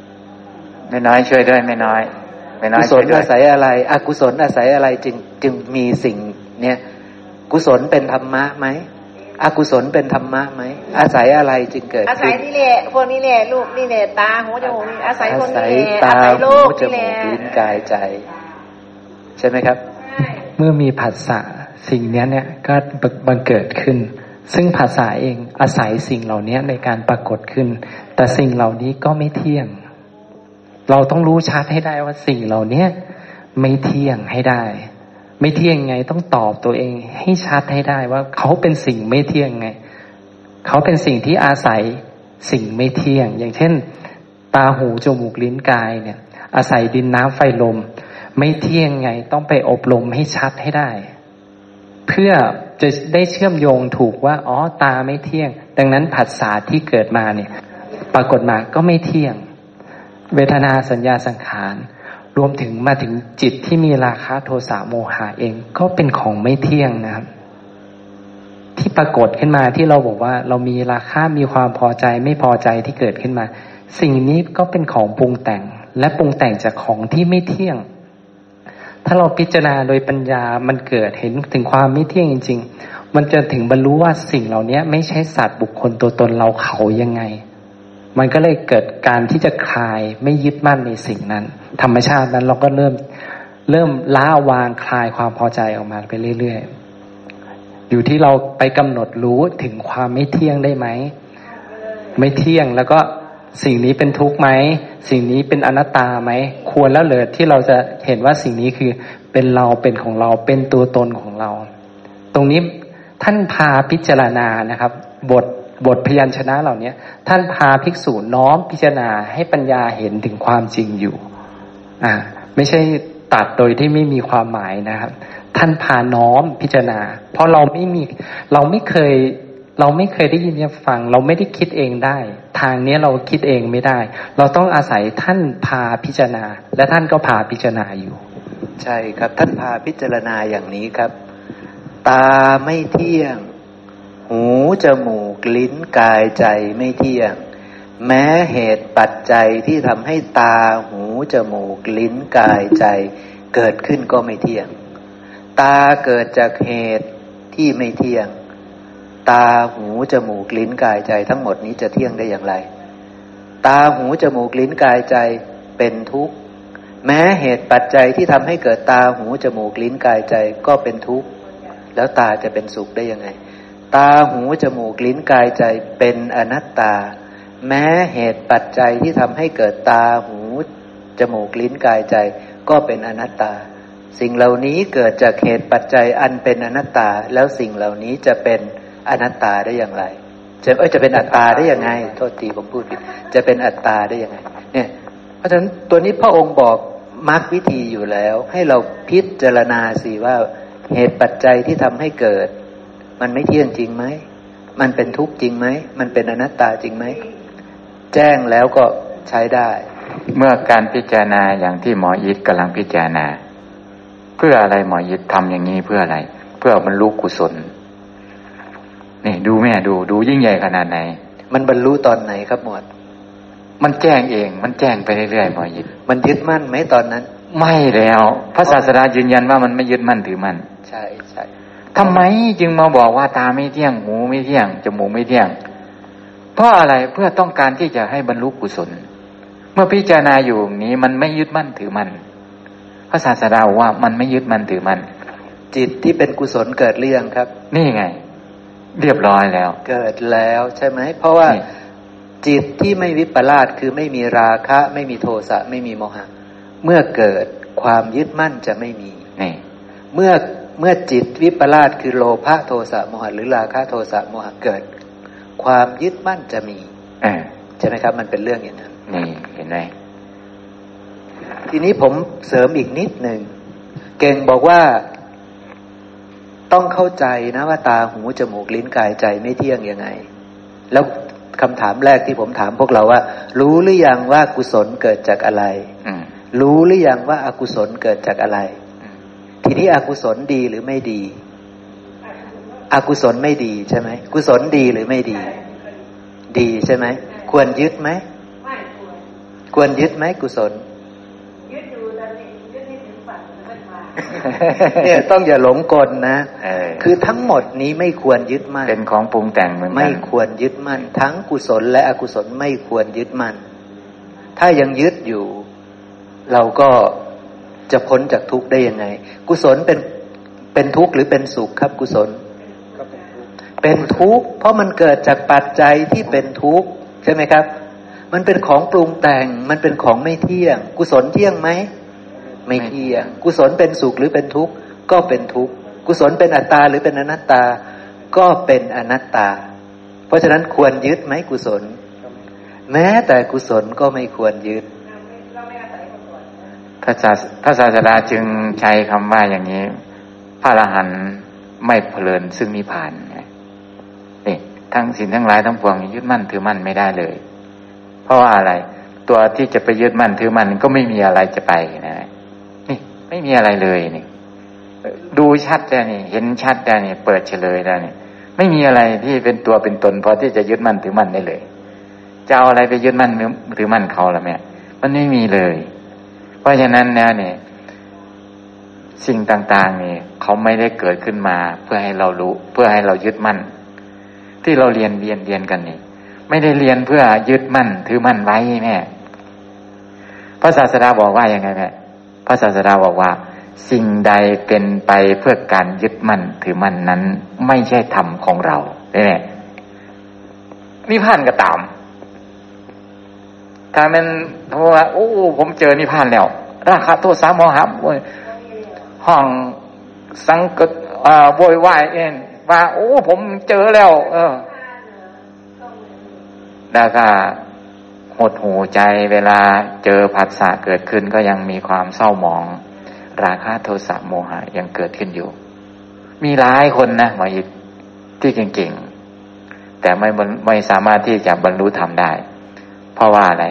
ไม่น้อยช่วยด้วยไม่น้อยกุศลอาศัยอะไรอกุศลอาศัยอะไรจึงมีสิ่งเนี่ยกุศลเป็นธรรมะมั้ยอกุศลเป็นธรรมะไหมอาศัยอะไรจึงเกิดอาศัยนี่แหละพวกนี้แหละรูปนี่แหละตาหูจมูกนี่อาศัยคนนี้อาศัยโลกนี่แหละลิ้นกายใจใช่ไหมครับเมื่อมีผัสสะสิ่งนี้เนี่ยก็บังเกิดขึ้นซึ่งผัสสะเองอาศัยสิ่งเหล่านี้ในการปรากฏขึ้นแต่สิ่งเหล่านี้ก็ไม่เที่ยงเราต้องรู้ชัดให้ได้ว่าสิ่งเหล่านี้ไม่เที่ยงให้ได้ไม่เที่ยงไงต้องตอบตัวเองให้ชัดให้ได้ว่าเขาเป็นสิ่งไม่เที่ยงไงเขาเป็นสิ่งที่อาศัยสิ่งไม่เที่ยงอย่างเช่นตาหูจมูกลิ้นกายเนี่ยอาศัยดินน้ำไฟลมไม่เที่ยงไงต้องไปอบรมให้ชัดให้ได้เพื่อจะได้เชื่อมโยงถูกว่าอ๋อตาไม่เที่ยงดังนั้นผัสสะที่เกิดมาเนี่ยปรากฏมาก็ไม่เที่ยงเวทนาสัญญาสังขารรวมถึงมาถึงจิตที่มีราคะโทสะโมหะเองก็เป็นของไม่เที่ยงนะครับที่ปรากฏขึ้นมาที่เราบอกว่าเรามีราคะมีความพอใจไม่พอใจที่เกิดขึ้นมาสิ่งนี้ก็เป็นของปรุงแต่งและปรุงแต่งจากของที่ไม่เที่ยงถ้าเราพิจารณาโดยปัญญามันเกิดเห็นถึงความไม่เที่ยงจริงๆมันจะถึงบรรลุว่าสิ่งเหล่านี้ไม่ใช่สัตว์บุคคลตัวตนเราเขายังไงมันก็เลยเกิดการที่จะคลายไม่ยึดมั่นในสิ่งนั้นธรรมชาตินั้นเราก็เริ่มละวางคลายความพอใจออกมาไปเรื่อยๆอยู่ที่เราไปกำหนดรู้ถึงความไม่เที่ยงได้ไหมไม่เที่ยงแล้วก็สิ่งนี้เป็นทุกข์ไหมสิ่งนี้เป็นอนัตตาไหมควรแล้วเหรอที่เราจะเห็นว่าสิ่งนี้คือเป็นเราเป็นของเราเป็นตัวตนของเราตรงนี้ท่านพาพิจารณานะครับบทพยัญชนะเหล่านี้ท่านพาภิกษุน้อมพิจารณาให้ปัญญาเห็นถึงความจริงอยู่ไม่ใช่ตัดโดยที่ไม่มีความหมายนะครับท่านพาน้อมพิจารณาเพราะเราไม่เคยได้ยินได้ฟังเราไม่ได้คิดเองได้ทางนี้เราคิดเองไม่ได้เราต้องอาศัยท่านพาพิจารณาและท่านก็พาพิจารณาอยู่ใช่ครับท่านพาพิจารณาอย่างนี้ครับตาไม่เที่ยงหูจมูกลิ้นกายใจไม่เที่ยงแม้เหตุปัจจัยที่ทำให้ตาหูจมูกลิ้นกายใจเกิดขึ้นก็ไม่เที่ยงตาเกิดจากเหตุที่ไม่เที่ยงตาหูจมูกลิ้นกายใจทั้งหมดนี้จะเที่ยงได้อย่างไรตาหูจมูกลิ้นกายใจเป็นทุกข์แม้เหตุปัจจัยที่ทำให้เกิดตาหูจมูกลิ้นกายใจก็เป็นทุกข์แล้วตาจะเป็นสุขได้ยังไงตาหูจมูกลิ้นกายใจเป็นอนัตตาแม้เหตุปัจจัยที่ทำให้เกิดตาหูจมูกลิ้นกายใจก็เป็นอนัตตาสิ่งเหล่านี้เกิดจากเหตุปัจจัยอันเป็นอนัตตาแล้วสิ่งเหล่านี้จะเป็นอนัตตาได้อย่างไรจะเป็นอัตตาได้ยังไงโทษทีผมพูดผิดจะเป็นอัตตาได้ยังไงเนี่ยเพราะฉะนั้นตัวนี้พระองค์บอกมรรควิธีอยู่แล้วให้เราพิจารณาสิว่าเหตุปัจจัยที่ทำให้เกิดมันไม่เที่ยงจริงไหม มันเป็นทุกข์จริงไหมมันเป็นอนัตตาจริงไหมแจ้งแล้วก็ใช้ได้เมื่อการพิจารณาอย่างที่หมออิทกำลังพิจารณาเพื่ออะไรหมออิททำอย่างนี้เพื่ออะไรเพื่อบรรลุกุศลนี่ดูแม่ดูยิ่งใหญ่ขนาดไหนมันบรรลุตอนไหนครับหมวดมันแจ้งเองมันแจ้งไปเรื่อยๆหมออิทมันยึดมั่นไหมตอนนั้นไม่แล้วพระศาสดายืนยันว่ามันไม่ยึดมั่นถือมั่นใช่ใช่ทำไมจึงมาบอกว่าตาไม่เที่ยงหูไม่เที่ยงจมูกไม่เที่ยงเพราะอะไรเพื่อต้องการที่จะให้บรรลุกุศลเมื่อพิจารณาอยู่นี้มันไม่ยึดมั่นถือมั่นพระศาสดาว่ามันไม่ยึดมั่นถือมั่นจิตที่เป็นกุศลเกิดเรื่องครับนี่ไงเรียบร้อยแล้วเกิดแล้วใช่ไหมเพราะว่าจิตที่ไม่วิปลาสคือไม่มีราคะไม่มีโทสะไม่มีโมหะเมื่อเกิดความยึดมั่นจะไม่มีนี่เมื่อจิตวิปลาสคือโลภะโทสะโมหะหรือราคะโทสะโมหะเกิดความยึดมั่นจะมีใช่ไหมครับมันเป็นเรื่องอย่างนั้นนี่เห็นไหมทีนี้ผมเสริมอีกนิดหนึ่งเก่งบอกว่าต้องเข้าใจนะว่าตาหูจมูกลิ้นกายใจไม่เที่ยงยังไงแล้วคำถามแรกที่ผมถามพวกเราว่ารู้หรือยังว่ากุศลเกิดจากอะไรรู้หรือยังว่าอกุศลเกิดจากอะไรทีนี้อกุศลดีหรือไม่ดีอกุศลไม่ดีใช่ไหมกุศลดีหรือไม่ดีดีใช่ไหมควรยึดไหมไม่ควรยึดไหมกุศลยึดดูตอนนี้ยึดให้ถึงฝันมันมาเนี่ยต้องอย่าหลงกลนะคือทั้งหมดนี้ไม่ควรยึดมั่นเป็นของปรุงแต่งเหมือนกันไม่ควรยึดมั่นทั้งกุศลและอกุศลไม่ควรยึดมั่นถ้ายังยึดอยู่เราก็จะพ้นจากทุกข์ได้ยังไงกุศลเป็นทุกข์หรือเป็นสุขครับกุศลเป็นทุกข์เพราะมันเกิดจากปัจจัยที่เป็นทุกข์ใช่ไหมครับมันเป็นของปรุงแต่งมันเป็นของไม่เที่ยงกุศลเที่ยงไหมไม่เที่ยงกุศลเป็นสุขหรือเป็นทุกข์ก็เป็นทุกข์กุศลเป็นอัตตาหรือเป็นอนัตตาก็เป็นอนัตตาเพราะฉะนั้นควรยึดไหมกุศลแม้แต่กุศลก็ไม่ควรยึดพระศาสดาจึงใช้คำว่าอย่างนี้พระอรหันต์ไม่เพลินซึ่งนิพพานนี่ทั้งศีลทั้งหลายทั้งปวงยึดมั่นถือมั่นไม่ได้เลยเพราะว่าอะไรตัวที่จะไปยึดมั่นถือมั่นก็ไม่มีอะไรจะไปนะนี่ไม่มีอะไรเลยนี่ดูชัดแล้วนี่เห็นชัดแล้วนี่เปิดเฉลยแล้วนี่ไม่มีอะไรที่เป็นตัวเป็นตนพอที่จะยึดมั่นถือมั่นได้เลยจะเอาอะไรไปยึดมั่นถือมั่นเขาล่ะแม่มันไม่มีเลยเพราะฉะนั้นแล้วเนี่ยสิ่งต่างๆนี่เขาไม่ได้เกิดขึ้นมาเพื่อให้เรารู้เพื่อให้เรายึดมั่นที่เราเรียนกันนี่ไม่ได้เรียนเพื่อยึดมั่นถือมั่นไว้แม่พระศาสดาบอกว่ายังไงแม่พระศาสดาบอกว่าสิ่งใดเป็นไปเพื่อการยึดมั่นถือมั่นนั้นไม่ใช่ธรรมของเราใช่ไหมนิพพานก็ตามถ้ามันเพราะว่าโอ้ผมเจอนิพพานแล้วราคะโทสะโมหะห้องสังกโวยวายเองว่าโอ้ผมเจอแล้วแล้วก็หดหู่ใจเวลาเจอผัสสะเกิดขึ้นก็ยังมีความเศร้าหมองราคะโทสะโมหะยังเกิดขึ้นอยู่มีหลายคนนะหมออิทที่เก่งๆแต่ไม่สามารถที่จะบรรลุธรรมได้เพราะว่าอะไร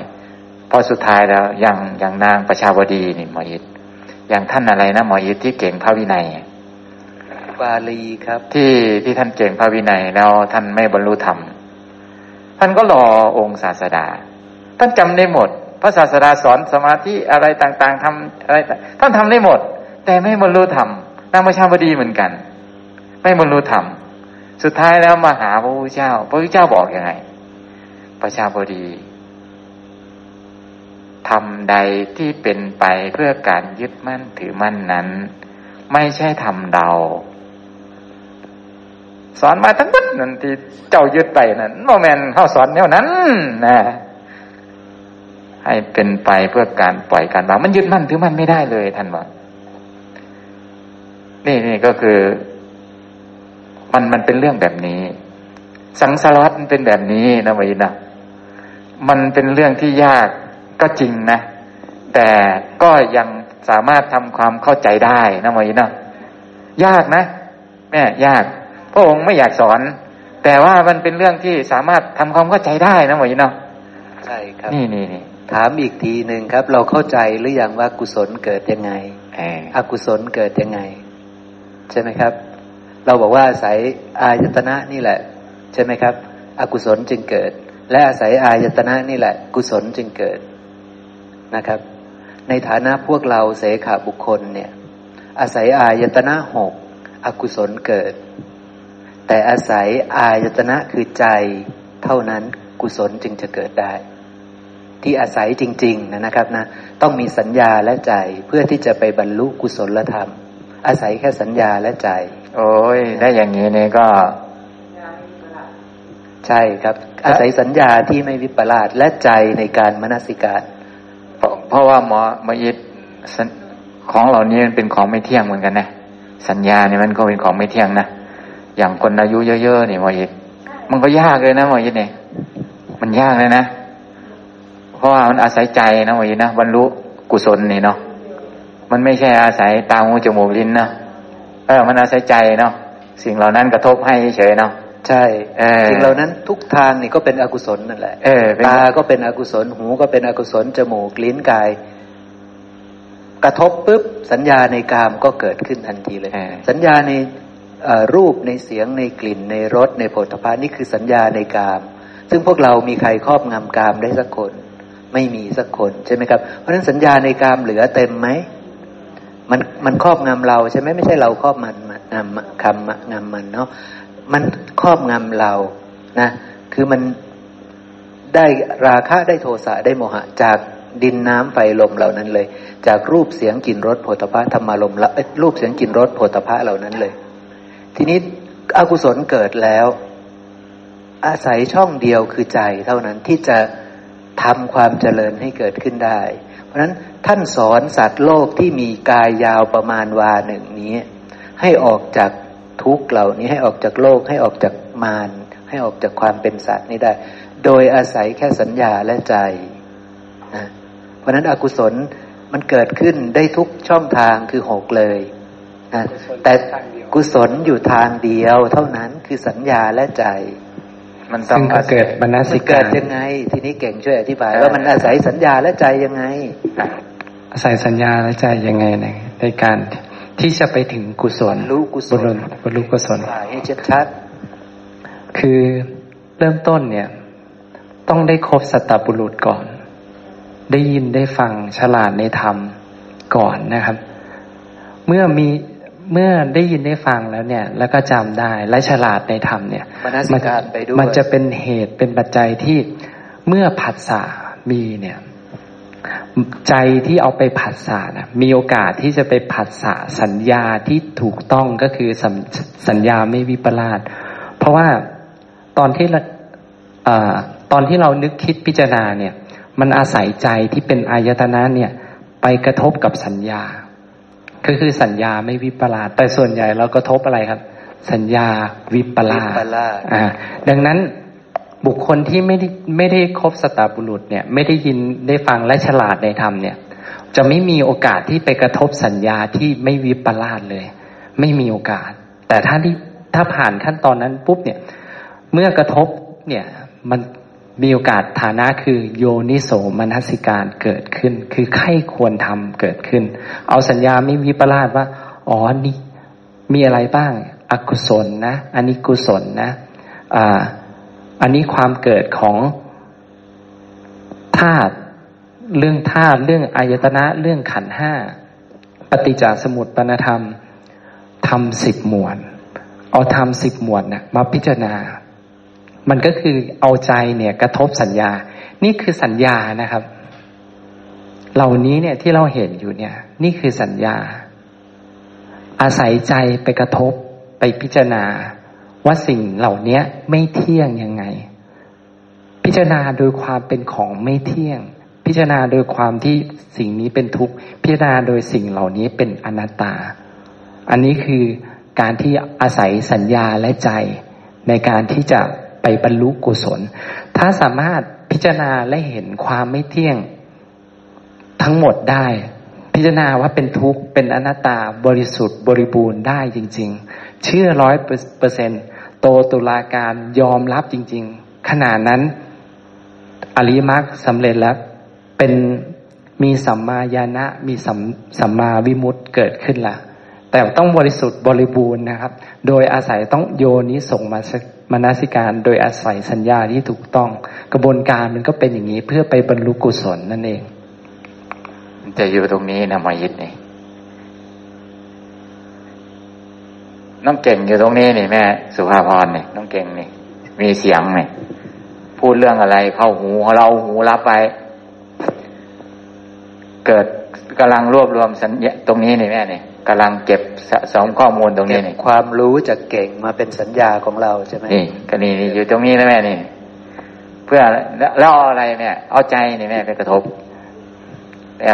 พอสุดท้ายแล้วอย่างนางประชาวดีนี่หมออิทอย่างท่านอะไรนะหมออิทที่เก่งพระวินัยบาลีครับที่ท่านเก่งพระวินัยแล้วท่านไม่บรรลุธรรมท่านก็รอองค์ศาสดาท่านจำได้หมดพระศาสดาสอนสมาธิอะไรต่างๆทำอะไรท่านทำได้หมดแต่ไม่บรรลุธรรมนางประชาวดีเหมือนกันไม่บรรลุธรรมสุดท้ายแล้วมาหาพระพุทธเจ้าพระพุทธเจ้าบอกยังไงประชาวดีธรรมใดที่เป็นไปเพื่อการยึดมั่นถือมั่นนั้นไม่ใช่ธรรมเราสอนมาทั้งหมดนั่นที่เจ้ายึดไปนั่นโมเมนต์เข้าสอนแนวนั้นนะให้เป็นไปเพื่อการปล่อยการวางมันยึดมั่นถือมั่นไม่ได้เลยท่านบอกนี่ก็คือมันเป็นเรื่องแบบนี้สังสารวัฏมันเป็นแบบนี้นะวินะมันเป็นเรื่องที่ยากก็จริงนะแต่ก็ยังสามารถทำความเข้าใจได้นะหมออิทเนาะยากนะแม่ยากพระองค์ไม่อยากสอน แต่ว่ามันเป็นเรื่องที่สามารถทำความเข้าใจได้นะหมอยินเนาะใช่ครับนี่ถามอีกทีหนึ่งครับเราเข้าใจหรือยังว่ากุศลเกิดยังไงอกุศลเกิดยังไงใช่ไหมครับเราบอกว่าอาศัยอายตนะนี่แหละใช่ไหมครับอกุศลจึงเกิดและอาศัยอายตนะนี่แหละกุศลจึงเกิดนะครับในฐานะพวกเราเสขบุคคลเนี่ยอาศัยอายตนะหกอกุศลเกิดแต่อาศัยอายตนะคือใจเท่านั้นกุศลจึงจะเกิดได้ที่อาศัยจริงๆนะครับนะต้องมีสัญญาและใจเพื่อที่จะไปบรรลุกุศลธรรมอาศัยแค่สัญญาและใจโอ้ยได้อย่างนี้เนี่ยก็ใช่ครับอาศัยสัญญาที่ไม่วิปลาสและใจในการมนสิการเพราะว่าหมออิทของเหล่านี้มันเป็นของไม่เที่ยงเหมือนกันนะสัญญาเนี่ยมันก็เป็นของไม่เที่ยงนะอย่างคนอายุเยอะๆนี่หมออิทมันก็ยากเลยนะหมออิทเนี่ยมันยากเลยนะเพราะว่ามันอาศัยใจนะหมออิทนะบรรลุกุศลนี่เนาะมันไม่ใช่อาศัยตาหูจมูกลิ้นเนาะมันอาศัยใจเนาะสิ่งเหล่านั้นกระทบให้เฉยเนาะใช่สิ่งเหล่านั้นทุกทางนี่ก็เป็นอกุศลนั่นแหละตาก็เป็นอกุศลหูก็เป็นอกุศลจมูกลิ้นกายกระทบปุ๊บสัญญาในกามก็เกิดขึ้นทันทีเลยสัญญาในรูปในเสียงในกลิ่นในรสในโผฏฐัพพะนี่คือสัญญาในกามซึ่งพวกเรามีใครครอบงำกามได้สักคนไม่มีสักคนใช่ไหมครับเพราะฉะนั้นสัญญาในกามเหลือเต็มไหมมันครอบงำเราใช่ไหมไม่ใช่เราครอบมันคำงำมันเนาะมันครอบงำเรานะคือมันได้ราคะได้โทสะได้โมหะจากดินน้ำไฟลมเหล่านั้นเลยจากรูปเสียงกลิ่นรสโผฏฐัพพะธรรมารมณ์รูปเสียงกลิ่นรสโผฏฐัพพะเหล่านั้นเลยทีนี้อกุศลเกิดแล้วอาศัยช่องเดียวคือใจเท่านั้นที่จะทำความเจริญให้เกิดขึ้นได้เพราะนั้นท่านสอนสัตว์โลกที่มีกายยาวประมาณวาหนึ่งนี้ให้ออกจากทุกเหล่านี้ให้ออกจากโลกให้ออกจากมารให้ออกจากความเป็นสัตว์นี้ได้โดยอาศัยแค่สัญญาและใจนะเพราะนั้นอกุศลมันเกิดขึ้นได้ทุกช่องทางคือหกเลยนะแต่กุศลอยู่ทางเดียวเท่านั้นคือสัญญาและใจมันต้องเกิดมนสิการเกิดยังไงทีนี้เก่งช่วยอธิบายว่ามันอาศัยสัญญาและใจยังไงอาศัยสัญญาและใจยังไงในการที่จะไปถึงกุศลรู้กุศลรู้กุศลให้ชัดๆคือเริ่มต้นเนี่ยต้องได้คบสัตตบุรุษก่อนได้ยินได้ฟังฉลาดในธรรมก่อนนะครับเมื่อได้ยินได้ฟังแล้วเนี่ยแล้วก็จำได้และฉลาดในธรรมเนี่ยมันจะเป็นเหตุเป็นปัจจัยที่เมื่อผัสสะมีเนี่ยใจที่เอาไปผัสสะนะมีโอกาสที่จะไปผัสสะสัญญาที่ถูกต้องก็คือสัญญาไม่วิปลาสเพราะว่าตอนที่เรานึกคิดพิจารณาเนี่ยมันอาศัยใจที่เป็นอายตนะเนี่ยไปกระทบกับสัญญาก็คือสัญญาไม่วิปลาสแต่ส่วนใหญ่เรากระทบอะไรครับสัญญาวิปลาสดังนั้นบุคคลที่ไม่ได้คบสัตตบุรุษเนี่ยไม่ได้ยินได้ฟังและฉลาดในธรรมเนี่ยจะไม่มีโอกาสที่ไปกระทบสัญญาที่ไม่วิปลาสเลยไม่มีโอกาสแต่ถ้าผ่านขั้นตอนนั้นปุ๊บเนี่ยเมื่อกระทบเนี่ยมันมีโอกาสฐานะคือโยนิโสมนสิการเกิดขึ้นคือใคร่ควรทำเกิดขึ้นเอาสัญญาไม่วิปลาสว่าอ๋อนี่มีอะไรบ้างอกุศลนะอันนี้กุศลนะอันนี้ความเกิดของธาตุเรื่องธาตุเรื่องอายตนะเรื่องขันธ์ห้าปฏิจจสมุปปนธรรมธรรม10หมวดเอาธรรม10หมวดน่ะมาพิจารณามันก็คือเอาใจเนี่ยกระทบสัญญานี่คือสัญญานะครับเหล่านี้เนี่ยที่เราเห็นอยู่เนี่ยนี่คือสัญญาอาศัยใจไปกระทบไปพิจารณาว่าสิ่งเหล่านี้ไม่เที่ยงยังไงพิจารณาโดยความเป็นของไม่เที่ยงพิจารณาโดยความที่สิ่งนี้เป็นทุกข์พิจารณาโดยสิ่งเหล่านี้เป็นอนัตตาอันนี้คือการที่อาศัยสัญญาและใจในการที่จะไปบรรลุกุศลถ้าสามารถพิจารณาและเห็นความไม่เที่ยงทั้งหมดได้พิจารณาว่าเป็นทุกข์เป็นอนัตตาบริสุทธิ์บริบูรณ์ได้จริงๆเชื่อ 100% โตตุลาการยอมรับจริงๆขณะนั้นอริยมรรคสำเร็จแล้วเป็นมีสัมมาญาณะมีสัมมาวิมุตติเกิดขึ้นละแต่ต้องบริสุทธิ์บริบูรณ์นะครับโดยอาศัยต้องโยนิโสมนสิการโดยอาศัยสัญญาที่ถูกต้องกระบวนการมันก็เป็นอย่างนี้เพื่อไปบรรลุกุศลนั่นเองจะอยู่ตรงนี้นะมายิทนี่น้องเก่งอยู่ตรงนี้นี่แม่สุภาพรนี่น้องเก่งนี่มีเสียงนี่พูดเรื่องอะไรเข้าหูเราหูรับไปเกิดกำลังรวบรวมสัญญาตรงนี้นี่แม่นี่กำลังเก็บสะสมข้อมูลตรงนี้นี่ความรู้จากเก่งมาเป็นสัญญาของเราใช่ไหมนี่ก็นี่อยู่ตรงนี้นะแม่นี่เพื่อแล้วอะไรเนี่ยเอาใจนี่แม่ไปกระทบ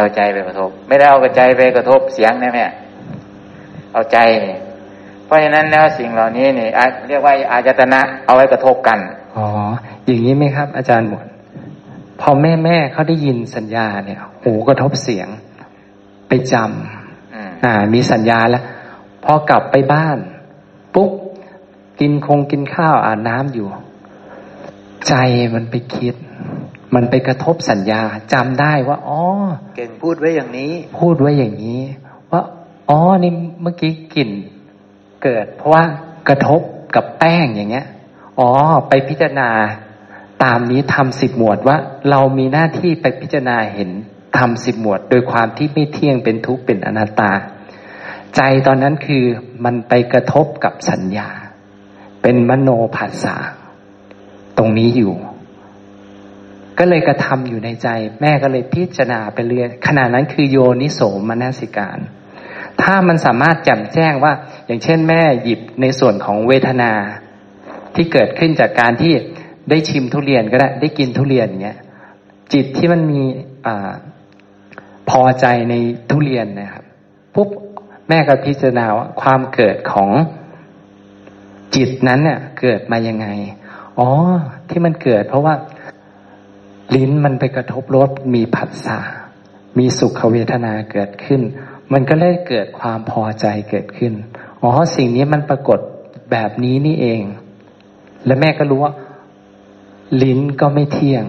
เอาใจไปกระทบไม่ได้เอาใจไปกระทบเสียงนะแม่เอาใจนี่เพราะฉะนั้นแล้วสิ่งเหล่านี้นี่เรียกว่าอายตนะเอาไว้กระทบกันอ๋ออย่างนี้ไหมครับอาจารย์หมดพอแม่เขาได้ยินสัญญาเนี่ยหูกระทบเสียงไปจำมีสัญญาแล้วพอกลับไปบ้านปุ๊บกินข้าวอาบน้ำอยู่ใจมันไปคิดมันไปกระทบสัญญาจำได้ว่าอ๋อเก่งพูดไว้อย่างนี้ว่าอ๋อนี่เมื่อกี้กลิ่นเกิดเพราะว่ากระทบกับแป้งอย่างเงี้ยอ๋อไปพิจารณาตามนี้ทำ10หมวดว่าเรามีหน้าที่ไปพิจารณาเห็นทำ10หมวดโดยความที่ไม่เที่ยงเป็นทุกข์เป็นอนัตตาใจตอนนั้นคือมันไปกระทบกับสัญญาเป็นมโนภาษาตรงนี้อยู่ก็เลยกระทำอยู่ในใจแม่ก็เลยพิจารณาไปเรื่อยขณะนั้นคือโยนิโสมนสิการถ้ามันสามารถแจ่มแจ้งว่าอย่างเช่นแม่หยิบในส่วนของเวทนาที่เกิดขึ้นจากการที่ได้ชิมทุเรียนก็ได้ได้กินทุเรียนอย่างเงี้ยจิตที่มันมีพอใจในทุเรียนนะครับปุ๊บแม่ก็พิจารณาว่าความเกิดของจิตนั้นเนี่ยเกิดมายังไงอ๋อที่มันเกิดเพราะว่าลิ้นมันไปกระทบรสมีผัสสะมีสุขเวทนาเกิดขึ้นมันก็เลยเกิดความพอใจเกิดขึ้นอ๋อสิ่งนี้มันปรากฏแบบนี้นี่เองและแม่ก็รู้ว่าลิ้นก็ไม่เที่ยง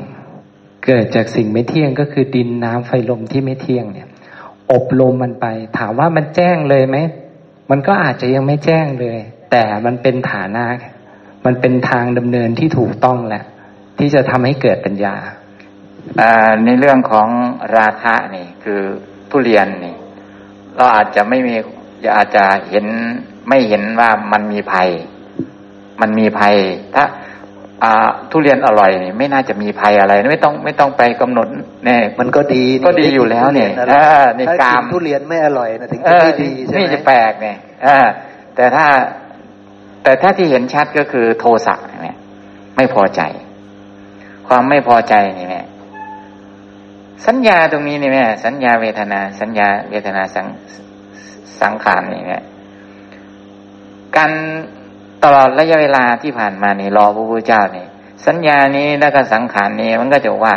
เกิดจากสิ่งไม่เที่ยงก็คือดินน้ำไฟลมที่ไม่เที่ยงเนี่ยอบรมมันไปถามว่ามันแจ้งเลยไหมมันก็อาจจะยังไม่แจ้งเลยแต่มันเป็นฐานะมันเป็นทางดำเนินที่ถูกต้องแหละที่จะทำให้เกิดปัญญาในเรื่องของราคะนี่คือทุเรียนนี่เราอาจจะไม่มีอาจจะเห็นไม่เห็นว่ามันมีภัยถ้าทุเรียนอร่อยนี่ไม่น่าจะมีภัยอะไรไม่ต้องไปกำหนดเนี่ยมันก็ดีอยู่แล้วเนี่ยในกามทุเรียนไม่อร่อยนะถึงจะไม่ดีใช่ไหมไม่จะแปลกเนี่ยแต่ถ้าที่เห็นชัดก็คือโทสะเนี่ยไม่พอใจความไม่พอใจนี่แม่สัญญาตรงนี้นี่แม่สัญญาเวทนาสัญญาเวทนาสังขารนี่แม่การตลอดระยะเวลาที่ผ่านมานี่รอพระพุทธเจ้านี่สัญญานี้และก็สังขารนี้มันก็จะว่า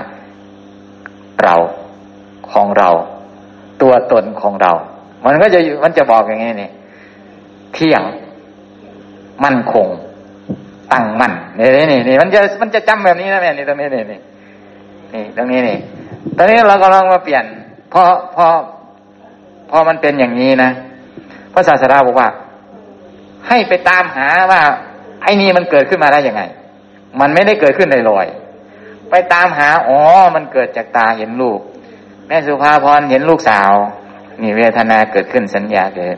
เราของเราตัวตนของเรามันจะบอกอย่างนี้นี่เที่ยงมั่นคงตั้งมั่นนี่มันจะจำแบบนี้นะแม่นี่ตรงนี้นี่ตรงนี้นี่ตอนนี้เราก็ลองมาเปลี่ยนพอมันเป็นอย่างนี้นะพระศาสดาบอกว่าให้ไปตามหาว่าไอ้นี่มันเกิดขึ้นมาได้ยังไงมันไม่ได้เกิดขึ้นลอยๆไปตามหาอ๋อมันเกิดจากตาเห็นลูกแม่สุภาพรเห็นลูกสาวนี่เวทนาเกิดขึ้นสัญญาเกิด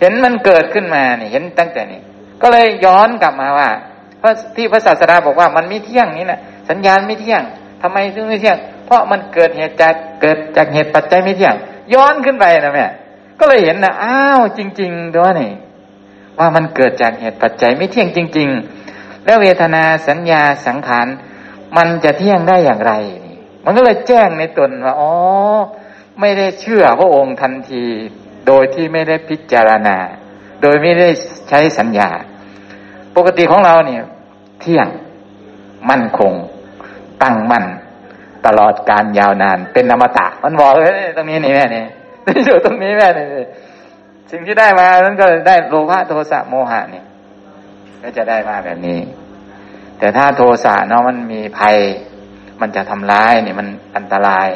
เห็นมันเกิดขึ้นมานี่เห็นตั้งแต่นี่ก็เลยย้อนกลับมาว่าเพราะที่พระศาสดาบอกว่ามันไม่เที่ยงนี่นะสัญญาไม่เที่ยงทำไมถึงไม่เที่ยงเพราะมันเกิดจากเหตุปัจจัยไม่เที่ยงย้อนขึ้นไปนะแม่ก็เลยเห็นนะอ้าวจริงๆด้วยนี่ว่ามันเกิดจากเหตุปัจจัยไม่เที่ยงจริงๆแล้วเวทนาสัญญาสังขารมันจะเที่ยงได้อย่างไรนี่มันก็เลยแจ้งในตนว่าอ๋อไม่ได้เชื่อพระองค์ทันทีโดยที่ไม่ได้พิจารณาโดยไม่ได้ใช้สัญญาปกติของเราเนี่ยเที่ยงมั่นคงตั้งมั่นตลอดการยาวนานเป็นอมตะมันบอกเลยตรงนี้นี่แม่นี่อยู่ตรงนี้แม่นี่สิ่งที่ได้มานั้นก็ได้โลภะโทสะโมหะนี่ ก็จะได้มาแบบนี้แต่ถ้าโทสะเนาะมันมีภัยมันจะทำร้ายเนี่ยมันอันตราย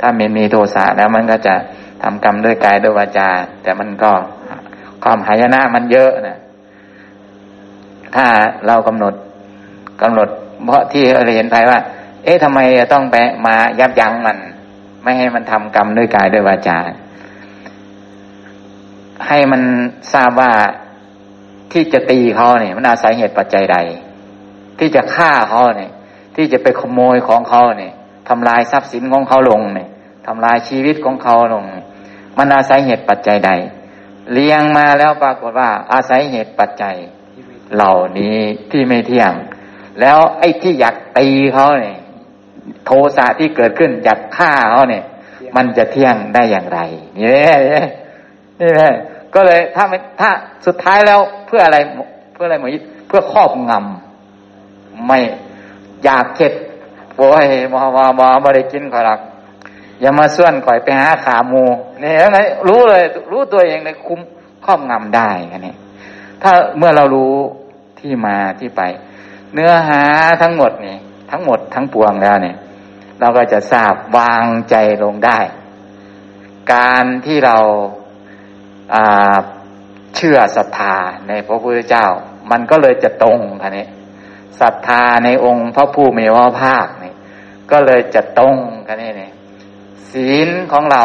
ถ้ามีโทสะแล้วมันก็จะทำกรรมด้วยกายด้วยวาจาแต่มันก็ความหายนะมันเยอะนะถ้าเรากำหนดเพราะที่เราเห็นภัยว่าเอ๊ะทำไมต้องไปมายับยั้งมันไม่ให้มันทำกรรมด้วยกายด้วยวาจาให้มันทราบว่าที่จะตีเขาเนี่ยมันอาศัยเหตุปัจจัยใดที่จะฆ่าเขาเนี่ยที่จะไปขโมยของเขาเนี่ยทำลายทรัพย์สินของเขาลงเนี่ยทำลายชีวิตของเขาลงมันอาศัยเหตุปัจจัยใดเลี้ยงมาแล้วปรากฏว่าอาศัยเหตุปัจจัยเหล่านี้ที่ไม่เที่ยงแล้วไอ้ที่อยากตีเขาเนี่ยโทสะที่เกิดขึ้นอยากฆ่าเขาเนี่ยมันจะเที่ยงได้อย่างไรนี่แหละก็เลยถ้าสุดท้ายแล้วเพื่ออะไรหมอยิทธิ์เพื่อครอบงำไม่อยากเข็ดโว้ยมาไม่ได้กินขอรักอย่ามาส่วนข่อยไปหาขาหมูนี่แล้วไหนรู้เลยรู้ตัวเองเลยคุมครอบงำได้กันนี่ถ้าเมื่อเรารู้ที่มาที่ไปเนื้อหาทั้งหมดนี่ทั้งหมดทั้งปวงแล้วเนี่ยเราก็จะทราบวางใจลงได้การที่เราเชื่อศรัทธาในพระพุทธเจ้ามันก็เลยจะตรงค่ะนี่ศรัทธาในองค์พระผู้มีพระภาคนี่ก็เลยจะตรงค่ะนี่ศีลของเรา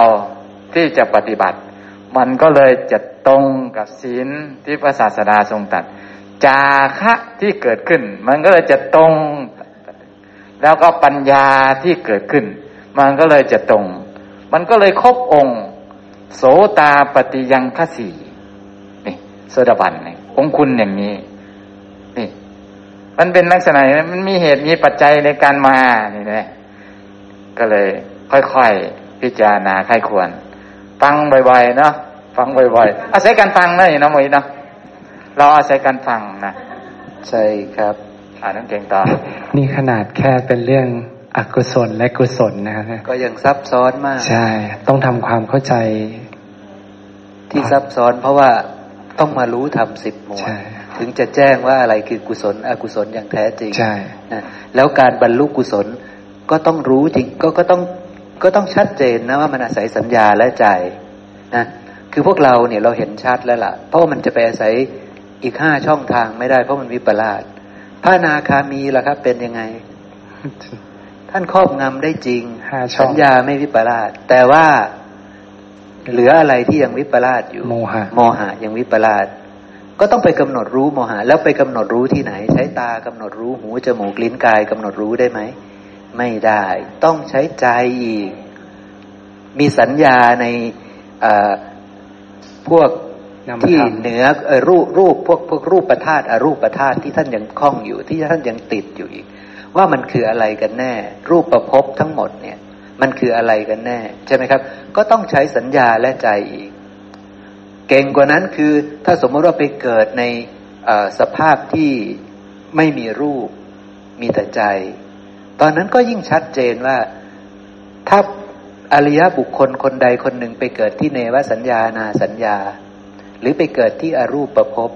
ที่จะปฏิบัติมันก็เลยจะตรงกับศีลที่พระศาสดาทรงตรัสจาคะที่เกิดขึ้นมันก็เลยจะตรงแล้วก็ปัญญาที่เกิดขึ้นมันก็เลยจะตรงมันก็เลยครบองค์โสตาปฏิยังคสีนี่โสดาบันนี่องคุณอย่างนี้นี่มันเป็นลักษณะนี้มันมีเหตุมีปัจจัยในการมานี่นะก็เลยค่อยๆพิจารณาใคร่ควรฟังบ่อยๆเนาะฟังบ่อยๆอาศัยการฟังนะนี่นะหมวยเนาะเราอาศัยการฟังนะใช่ครับน้องเก่งต่อนี่ขนาดแค่เป็นเรื่องอกุศลและกุศลนะครับก็ยังซับซ้อนมากใช่ต้องทำความเข้าใจที่ซับซ้อนเพราะว่าต้องมารู้ธรรม10หมวดถึงจะแจ้งว่าอะไรคือกุศลอกุศลอย่างแท้จริงใช่นะแล้วการบรรลุกุศลก็ต้องรู้จริงก็ต้องชัดเจนนะว่ามันอาศัยสัญญาและใจนะคือพวกเราเนี่ยเราเห็นชัดแล้วล่ะเพราะว่ามันจะไปอาศัยอีก5ช่องทางไม่ได้เพราะมันวิปลาสพระอนาคามีล่ะครับเป็นยังไงท่านครอบงำได้จริงสัญญาไม่วิปลาสแต่ว่าเหลืออะไรที่ยังวิปลาสอยู่โมหะยังวิปลาสก็ต้องไปกำหนดรู้โมหะแล้วไปกำหนดรู้ที่ไหนใช้ตากำหนดรู้หูจมูกลิ้นกายกำหนดรู้ได้ไหมไม่ได้ต้องใช้ใจอีกมีสัญญาในพวกที่เหนือรูปพวกรูปประธาตุอรูปประธาตุที่ท่านยังคล้องอยู่ที่ท่านยังติดอยู่อีกว่ามันคืออะไรกันแน่รูปประพบทั้งหมดเนี่ยมันคืออะไรกันแน่ใช่ไหมครับก็ต้องใช้สัญญาและใจอีกเก่งกว่านั้นคือถ้าสมมติว่าไปเกิดในสภาพที่ไม่มีรูปมีแต่ใจตอนนั้นก็ยิ่งชัดเจนว่าถ้าอริยบุคคลคนใดคนหนึ่งไปเกิดที่เนวสัญญานาสัญญาหรือไปเกิดที่อรูปภพ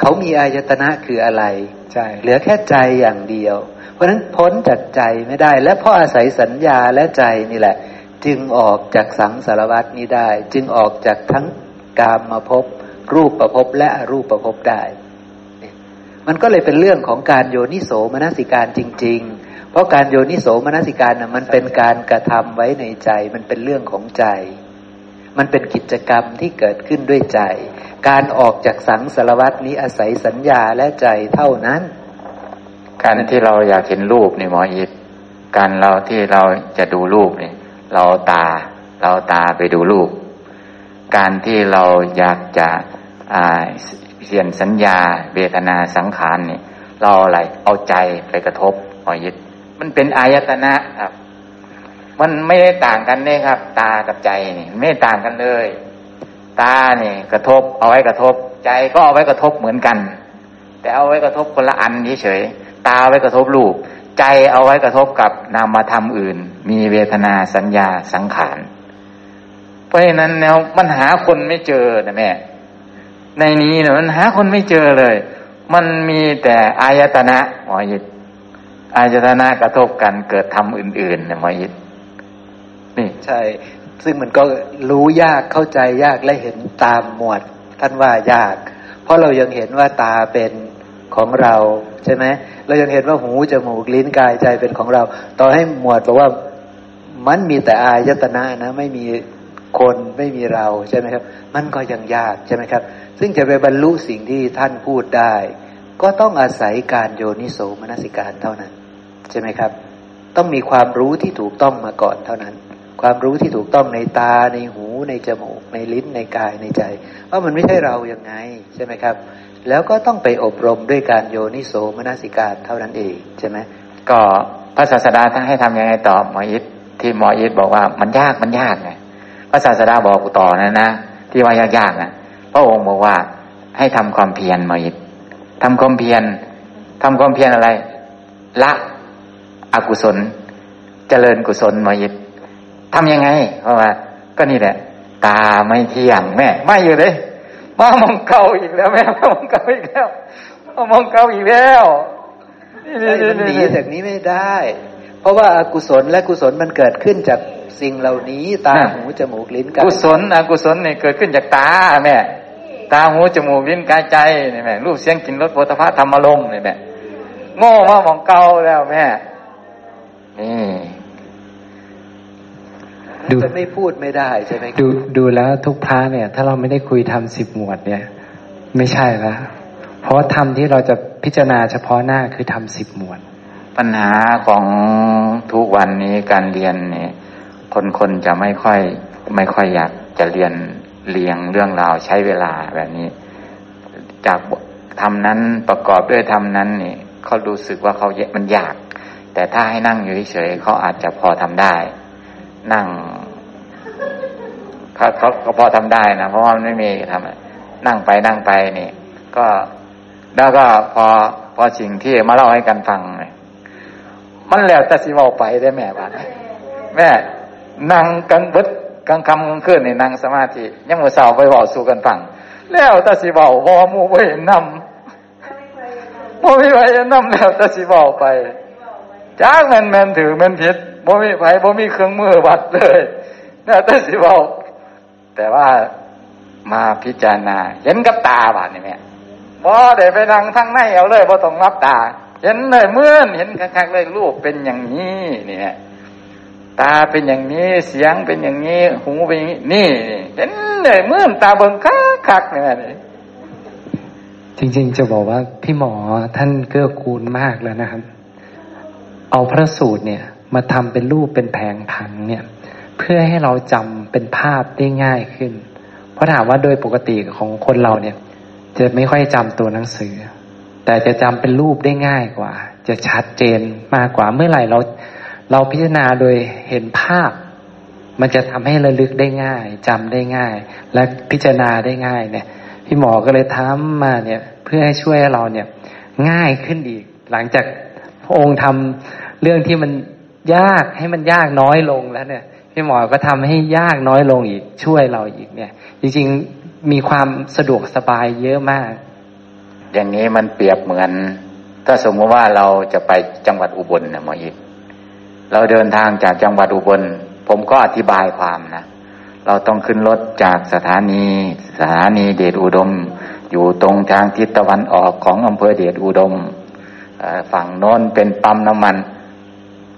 เขามีอายตนะคืออะไรใช่เหลือแค่ใจอย่างเดียวเพราะฉะนั้นพ้นจากใจไม่ได้และเพราะอาศัยสัญญาและใจนี่แหละจึงออกจากสังสารวัฏนี้ได้จึงออกจากทั้งกามภพรูปภพและอรูปภพได้มันก็เลยเป็นเรื่องของการโยนิโสมนสิการจริงๆเพราะการโยนิโสมนสิการน่ะมันเป็นการกระทำไว้ในใจมันเป็นเรื่องของใจมันเป็นกิจกรรมที่เกิดขึ้นด้วยใจการออกจากสังสารวัฏนี้อาศัยสัญญาและใจเท่านั้นการที่เราอยากเห็นรูปนี่หมออิทธิ์การเราที่เราจะดูรูปนี่เราตาไปดูรูปการที่เราอยากจะเปลี่ยนสัญญาเวทนาสังขารนี่เราอะไรเอาใจไปกระทบหมออิทธิ์มันเป็นอายตนะครับมันไม่ได้ต่างกันนี่ครับตากับใจนี่ไม่ต่างกันเลยตานี่กระทบเอาไว้กระทบใจก็เอาไว้กระทบเหมือนกันแต่เอาไว้กระทบคนละอันเฉยๆตาเอาไว้กระทบรูปใจเอาไว้กระทบกับนามธรรมอื่นมีเวทนาสัญญาสังขารเพราะฉะนั้นแล้วมันหาคนไม่เจอนะแม่ในนี้เนี่ยมันหาคนไม่เจอเลย มันมีแต่อายตนะหมอยิทอายตนะกระทบกันเกิดธรรมอื่นๆนะหมอยิทนี่ใช่ซึ่งมันก็รู้ยากเข้าใจยากและเห็นตามหมวดท่านว่ายากเพราะเรายังเห็นว่าตาเป็นของเราใช่ไหมเรายังเห็นว่าหูจมูกลิ้นกายใจเป็นของเราต่อให้หมวดบอกว่ามันมีแต่อายตนะนะไม่มีคนไม่มีเราใช่ไหมครับมันก็ยังยากใช่ไหมครับซึ่งจะไปบรรลุสิ่งที่ท่านพูดได้ก็ต้องอาศัยการโยนิโสมนสิการเท่านั้นใช่ไหมครับต้องมีความรู้ที่ถูกต้องมาก่อนเท่านั้นความรู้ที่ถูกต้องในตาในหูในจมูกในลิ้นในกายในใจว่ามันไม่ใช่เรายังไงใช่ไหมครับแล้วก็ต้องไปอบรมด้วยการโยนิโสมนสิการเท่านั้นเองใช่ไหมก็พระศาสดาท่านให้ทำยังไงต่อหมออิทที่หมออิทบอกว่ามันยากไงพระศาสดาบอกต่อนะที่ว่ายากๆนะพระองค์บอกว่าให้ทำความเพียรหมออิททำความเพียรอะไรละอกุศลเจริญกุศลหมออิททำยังไงเพราะว่าก็นี่แหละตาไม่เที่ยงแม่ไม่อยู่เลยมามองเก่าอีกแล้วแม่มองเก่าอีกแล้วมองเก่าอีกแล้วหนีจากนี้ไม่ได้เพราะว่าอกุศลและกุศลมันเกิดขึ้นจากสิ่งเหล่านี้ตาหูจมูกลิ้นกายกุศลอกุศลเนี่ยเกิดขึ้นจากตาแม่ตาหูจมูกลิ้นกายใจเนี่ยแม่รูปเสียงกลิ่นรสโผฏฐัพพะธรรมารมณ์เนี่ยแม่โง่มากมองเก่าแล้วแม่นี่จะไม่พูดไม่ได้ใช่ไหมดูแล้วทุกพระเนี่ยถ้าเราไม่ได้คุยธรรม10หมวดเนี่ยไม่ใช่ละเพราะธรรมที่เราจะพิจารณาเฉพาะหน้าคือธรรม10หมวดปัญหาของทุกวันนี้การเรียนเนี่ยคนจะไม่ค่อยอยากจะเรียนเรียงเรื่องราวใช้เวลาแบบนี้จากธรรมนั้นประกอบด้วยธรรมนั้นนี่เขารู้สึกว่าเขามันยากแต่ถ้าให้นั่งอยู่เฉยๆเขาอาจจะพอทำได้นั่งเขาพอทำได้นะเพราะว่ามันไม่มีทำนั่งไปนี่ก็แล้วก็พอสิ่งที่มาเล่าให้กันฟังมันแล้วแต่สิเว้าไปได้แม่ว่าแม่นั่งกลางบึดกลางค่ำกลางคืนนี่นั่งสมาธิยังมื้อเช้าไปเว้าสู่กันฟังแล้วแต่สิเว้าบ่หมู่บ่เห็นนำบ่มีไผนำแล้วแต่สิเว้าไปจักแม่นถือแม่นผิดบ่มีไผบ่มีเครื่องมือวัดเลยน่าแต่สิเว้าแต่ว่ามาพิจารณาเห็นกับตาบาดนี่แม่บ่ได้ไปนั่งทางในเอาเลยบ่ต้องรับตาเห็นเลยเหมือนเห็นคักๆเลยรูปเป็นอย่างนี้นี่แหละตาเป็นอย่างนี้เสียงเป็นอย่างนี้หูเป็นอย่างนี้นี่เห็นเลยเหมือนตาเบิ่งคักๆนี่แหละจริงๆจะบอกว่าพี่หมอท่านเกื้อกูลมากแล้วนะครับเอาพระสูตรเนี่ยมาทำเป็นรูปเป็นแผงผังเนี่ยเพื่อให้เราจำเป็นภาพได้ง่ายขึ้นเพราะถามว่าโดยปกติของคนเราเนี่ยจะไม่ค่อยจำตัวหนังสือแต่จะจำเป็นรูปได้ง่ายกว่าจะชัดเจนมากกว่าเมื่อไหร่เราพิจารณาโดยเห็นภาพมันจะทำให้ระลึกได้ง่ายจำได้ง่ายและพิจารณาได้ง่ายเนี่ยพี่หมอก็เลยทำมาเนี่ยเพื่อให้ช่วยเราเนี่ยง่ายขึ้นอีกหลังจากพระองค์ทำเรื่องที่มันยากให้มันยากน้อยลงแล้วเนี่ยพี่หมอก็ทำให้ยากน้อยลงอีกช่วยเราอีกเนี่ยจริงๆมีความสะดวกสบายเยอะมากอย่างนี้มันเปรียบเหมือนถ้าสมมติว่าเราจะไปจังหวัดอุบลนะหมออิทเราเดินทางจากจังหวัดอุบลผมก็อธิบายความนะเราต้องขึ้นรถจากสถานีเดชอุดมอยู่ตรงทางทิศตะวันออกของอำเภอเดชอุดมฝั่งโน้นเป็นปั๊มน้ำมัน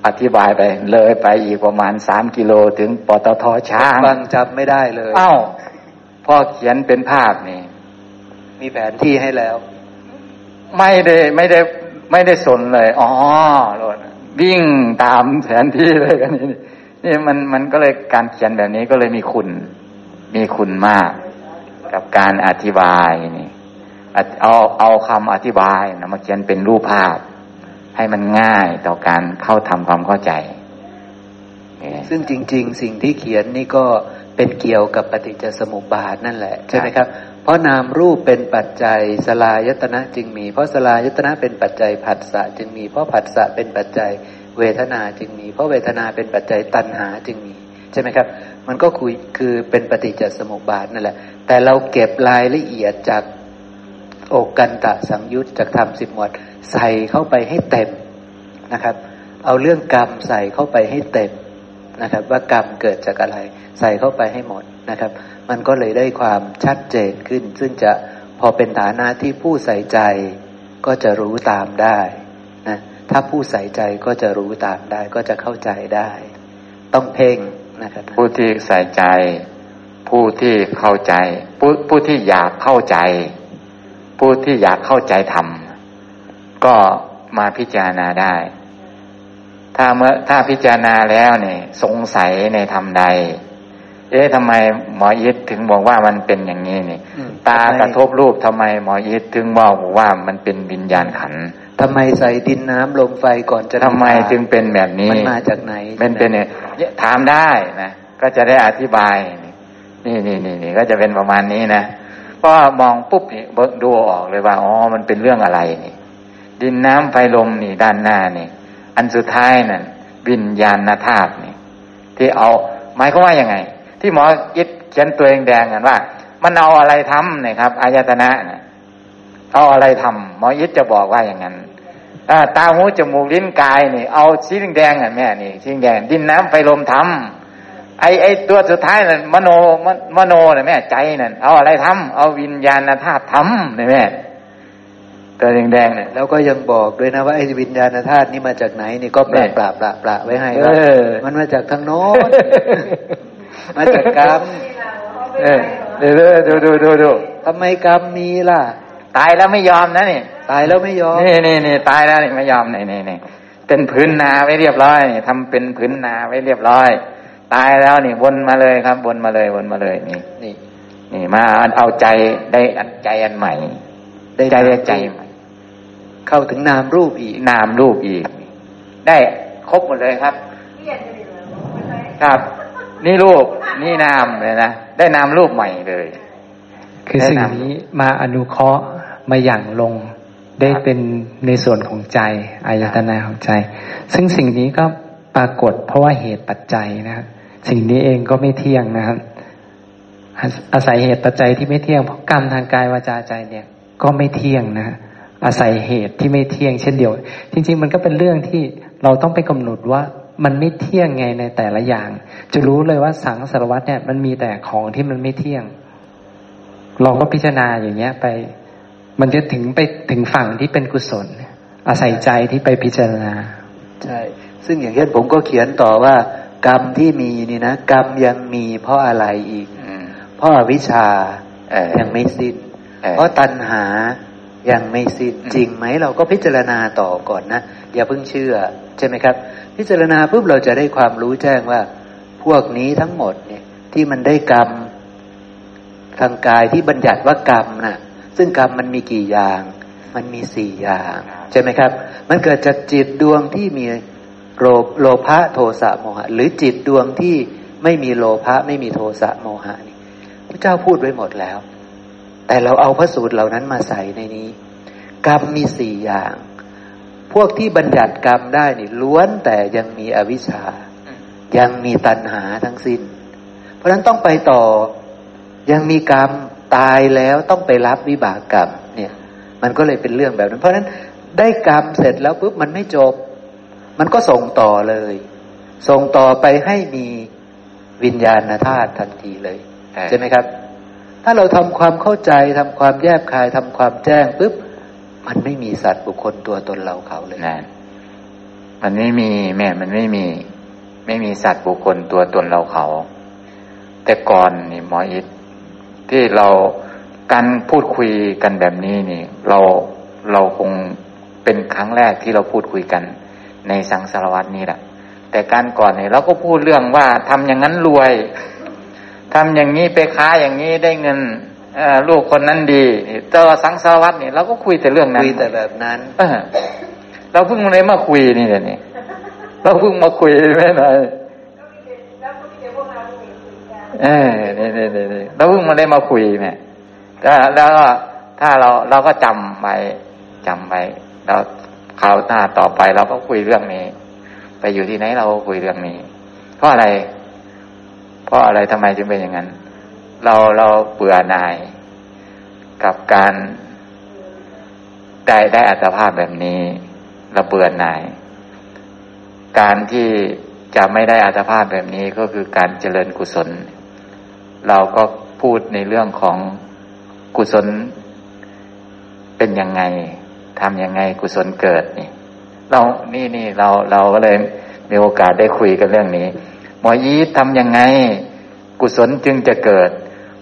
อธิบายไปเลยไปอีกประมาณ3กิโลถึงปตท.ช้างบางจับไม่ได้เลยเอ้าพ่อเขียนเป็นภาพนี่มีแผนที่ให้แล้วไม่ได้สนเลยอ๋อโลดวิ่งตามแผนที่เลยกันนี่มันก็เลยการเขียนแบบนี้ก็เลยมีคุณมากกับการอธิบายนี่เอาคำอธิบายนะมาเขียนเป็นรูปภาพให้มันง่ายต่อการเข้าทำความเข้าใจซึ่งจริงๆสิ่งที่เขียนนี่ก็เป็นเกี่ยวกับปฏิจจสมุปบาทนั่นแหละใช่ไหมครับเพราะนามรูปเป็นปัจจัยสลายตนะจึงมีเพราะสลายตนะเป็นปัจจัยผัสสะจึงมีเพราะผัสสะเป็นปัจจัยเวทนาจึงมีเพราะเวทนาเป็นปัจจัยตัณหาจึงมีใช่ไหมครับมันก็คือเป็นปฏิจจสมุปบาทนั่นแหละแต่เราเก็บรายละเอียดจาก อกกันตะสังยุตจากธรรม10 หมวดใส่เข้าไปให้เต็มนะครับเอาเรื่องกรรมใส่เข้าไปให้เต็มนะครับว่ากรรมเกิดจากอะไรใส่เข้าไปให้หมดนะครับมันก็เลยได้ความชัดเจนขึ้นซึ่งจะพอเป็นฐานะที่ผู้ใส่ใจก็จะรู้ตามได้นะถ้าผู้ใส่ใจก็จะรู้ตามได้ก็จะเข้าใจได้ต้องเพ่งนะครับผู้ที่ใส่ใจผู้ที่เข้าใจผู้ที่อยากเข้าใจผู้ที่อยากเข้าใจธรรมก็มาพิจารณาได้ถ้าพิจารณาแล้วเนี่ยสงสัยในธรรมใดเอ๊ะทำไมหมอยิทถึงบอกว่ามันเป็นอย่างนี้นี่ตากระทบรูปทำไมหมอยิทถึงบอกว่ามันเป็นวิญญาณขันธ์ทำไมใส่ดินน้ำลมไฟก่อนจะทำไมจึงเป็นแบบนี้มันมาจากไหนเป็นเนี่ยถามได้นะก็จะได้อธิบายนี่ก็จะเป็นประมาณนี้นะก็มองปุ๊บนี่เบิ่งดูออกเลยว่าอ๋อมันเป็นเรื่องอะไรนี่ดินน้ำไฟลมนี่ด้านหน้านี่อันสุดท้ายนั่นวิญญาณธาตุนี่ที่เอาหมายความว่ายังไงที่หมอยิทเขียนตัวแดงๆกันว่ามันเอาอะไรทำเนี่ยครับอายตนะเนี่ยเอาอะไรทำหมอยิทจะบอกว่าอย่างนั้นตาหูจมูกลิ้นกายนี่เอาสีแดงๆอ่ะแม่นี่สีแดงดินน้ำไฟลมทำไอ้ตัวสุดท้ายนั่นมโนน่ะแม่ใจนั่นเอาอะไรทำเอาวิญญาณธาตุทำเนี่ยแม่ตัวแดงๆเนี่ยแล้วก็ยังบอกด้วยนะว่าไอ้วิญญาณธาตุนี่มาจากไหนนี่ก็ปราบไว้ให้ว่ามันมาจากทางโน้นมาจากกรรมดูทำไมกรรมมีล่ะตายแล้วไม่ยอมนะนี่ตายแล้วไม่ยอมนี่ตายแล้วนี่ไม่ยอมนี่เป็นพื้นนาไว้เรียบร้อยนี่ทำเป็นพื้นนาไว้เรียบร้อยตายแล้วนี่วนมาเลยครับวนมาเลยนี่มาเอาใจได้ใจอันใหม่ได้ใจใหม่เข้าถึงนามรูปอีกได้ครบหมดเลยครับครับนี่รูปนี่นามเลยนะได้นามรูปใหม่เลยคือสิ่งนี้มาอนุเคราะห์มาหยั่งลงได้เป็นในส่วนของใจอายตนะของใจซึ่งสิ่งนี้ก็ปรากฏเพราะว่าเหตุปัจจัยนะครับสิ่งนี้เองก็ไม่เที่ยงนะครับอาศัยเหตุปัจจัยที่ไม่เที่ยงเพราะกรรมทางกายวาจาใจเนี่ยก็ไม่เที่ยงนะอาศัยเหตุที่ไม่เที่ยงเช่นเดียวจริงๆมันก็เป็นเรื่องที่เราต้องไปกำหนดว่ามันไม่เที่ยงไงในแต่ละอย่างจะรู้เลยว่าสังสารวัฏเนี่ยมันมีแต่ของที่มันไม่เที่ยงเราก็พิจารณาอย่างเงี้ยไปมันจะถึงไปถึงฝั่งที่เป็นกุศลอาศัยใจที่ไปพิจารณาใช่ซึ่งอย่างเช่นผมก็เขียนต่อว่ากรรมที่มีนี่นะกรรมยังมีเพราะอะไรอีกเพราะอวิชชายังไม่สิ้นเพราะตัณหายังไม่สิ้นจริงไหมเราก็พิจารณาต่อก่อนนะอย่าเพิ่งเชื่อใช่ไหมครับพิจารณาปุ๊บเราจะได้ความรู้แจ้งว่าพวกนี้ทั้งหมดเนี่ยที่มันได้กรรมทางกายที่บัญญัติว่ากรรมนะซึ่งกรรมมันมีกี่อย่างมันมี4อย่างใช่ไหมครับมันเกิดจากจิตดวงที่มีโลภะโทสะโมหะหรือจิตดวงที่ไม่มีโลภะไม่มีโทสะโมหะนี่พระเจ้าพูดไว้หมดแล้วแต่เราเอาพระสูตรเหล่านั้นมาใส่ในนี้กรรมมี4อย่างพวกที่บัญญัติกรรมได้นี่ล้วนแต่ยังมีอวิชชายังมีตัณหาทั้งสิ้นเพราะนั้นต้องไปต่อยังมีกรรมตายแล้วต้องไปรับวิบากกรรมเนี่ยมันก็เลยเป็นเรื่องแบบนั้นเพราะฉะนั้นได้กรรมเสร็จแล้วปุ๊บมันไม่จบมันก็ส่งต่อเลยส่งต่อไปให้มีวิญญาณธาตุทันทีเลยใช่ไหมครับถ้าเราทำความเข้าใจทำความแยบคายทำความแจ้งปุ๊บมันไม่มีสัตว์บุคคลตัวตนเราเขาเลยนะมันไม่มีแม่มันไม่มีสัตว์บุคคลตัวตนเราเขาแต่ก่อนนี่หมออิทที่เราการพูดคุยกันแบบนี้นี่เราคงเป็นครั้งแรกที่เราพูดคุยกันในสังสารวัฏนี้แหละแต่การก่อนเนี่ยเราก็พูดเรื่องว่าทำอย่างนั้นรวยทำอย่างนี้ไปค้าอย่างนี้ได้เงินลูกคนนั้นดีเจอสังสารวัฏนี่เราก็คุยแต่เรื่องนั้นคุยแต่แบบนั้นเราเพิ่งเลยมาคุยนี่แหละนี่เราเพิ่งมาคุยไม่นานนี่เราเพิ่งมาได้มาคุยเนี่ยแล้วก็ถ้าเราก็จำไว้แล้วคราวหน้าต่อไปเราก็คุยเรื่องนี้ไปอยู่ที่ไหนเราก็คุยเรื่องนี้เพราะอะไรทำไมจึงเป็นอย่างนั้นเราเบื่อหน่ายกับการ ได้อัตภาพแบบนี้เราเบื่อหน่ายการที่จะไม่ได้อัตภาพแบบนี้ก็คือการเจริญกุศลเราก็พูดในเรื่องของกุศลเป็นยังไงทำยังไงกุศลเกิดนี่เราก็เลยมีโอกาสได้คุยกันเรื่องนี้หมอยีดทำยังไงกุศลจึงจะเกิด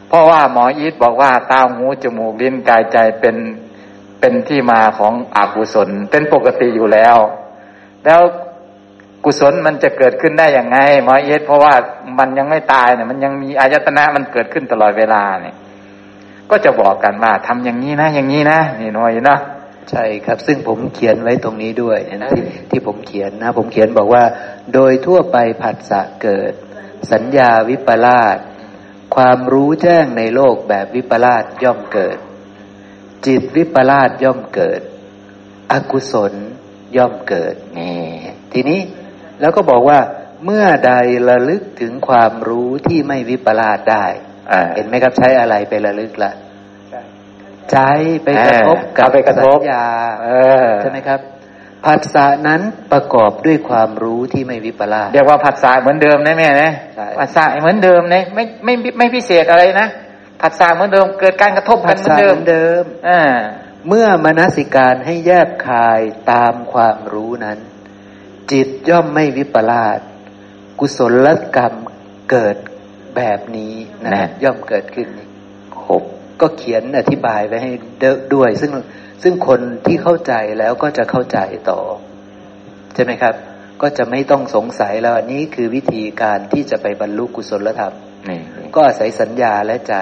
เพราะว่าหมอยีดบอกว่าตาหูจมูกลิ้นกายใจเป็นที่มาของอกุศลเป็นปกติอยู่แล้วแล้วกุศลมันจะเกิดขึ้นได้ยังไงหมอยีดเพราะว่ามันยังไม่ตายเนี่ยมันยังมีอายตนะมันเกิดขึ้นตลอดเวลาเนี่ยก็จะบอกกันว่าทำอย่างนี้นะอย่างนี้นะนี่หน่อยนะใช่ครับซึ่งผมเขียนไว้ตรงนี้ด้วยนะ ที่ผมเขียนนะผมเขียนบอกว่าโดยทั่วไปผัสสะเกิดสัญญาวิปลาสความรู้แจ้งในโลกแบบวิปลาสย่อมเกิดจิตวิปลาสย่อมเกิดอกุศลย่อมเกิดนี่ทีนี้แล้วก็บอกว่าเมื่อใดระลึกถึงความรู้ที่ไม่วิปลาสได้เห็นไหมครับใช้อะไรไประลึกละใจไปกระทบกับสัญญาใช่ไหมครับผัสสะนั้นประกอบด้วยความรู้ที่ไม่วิปลาสเรียกว่าผัสสะเหมือนเดิมนะแม่นะผัสสะเหมือนเดิมนะไม่พิเศษอะไรนะผัสสะเหมือนเดิมเกิดการกระทบกันเหมือนเดิมเมื่อมนสิการให้แยกคายตามความรู้นั้นจิตย่อมไม่วิปลาสกุศลกรรมเกิดแบบนี้นะย่อมเกิดขึ้นครบก็เขียนอธิบายไว้ให้ด้วยซึ่งคนที่เข้าใจแล้วก็จะเข้าใจต่อใช่ไหมครับก็จะไม่ต้องสงสัยแล้วอันนี้คือวิธีการที่จะไปบรรลุกุศลธรรมนี่ก็อาศัยสัญญาและใจ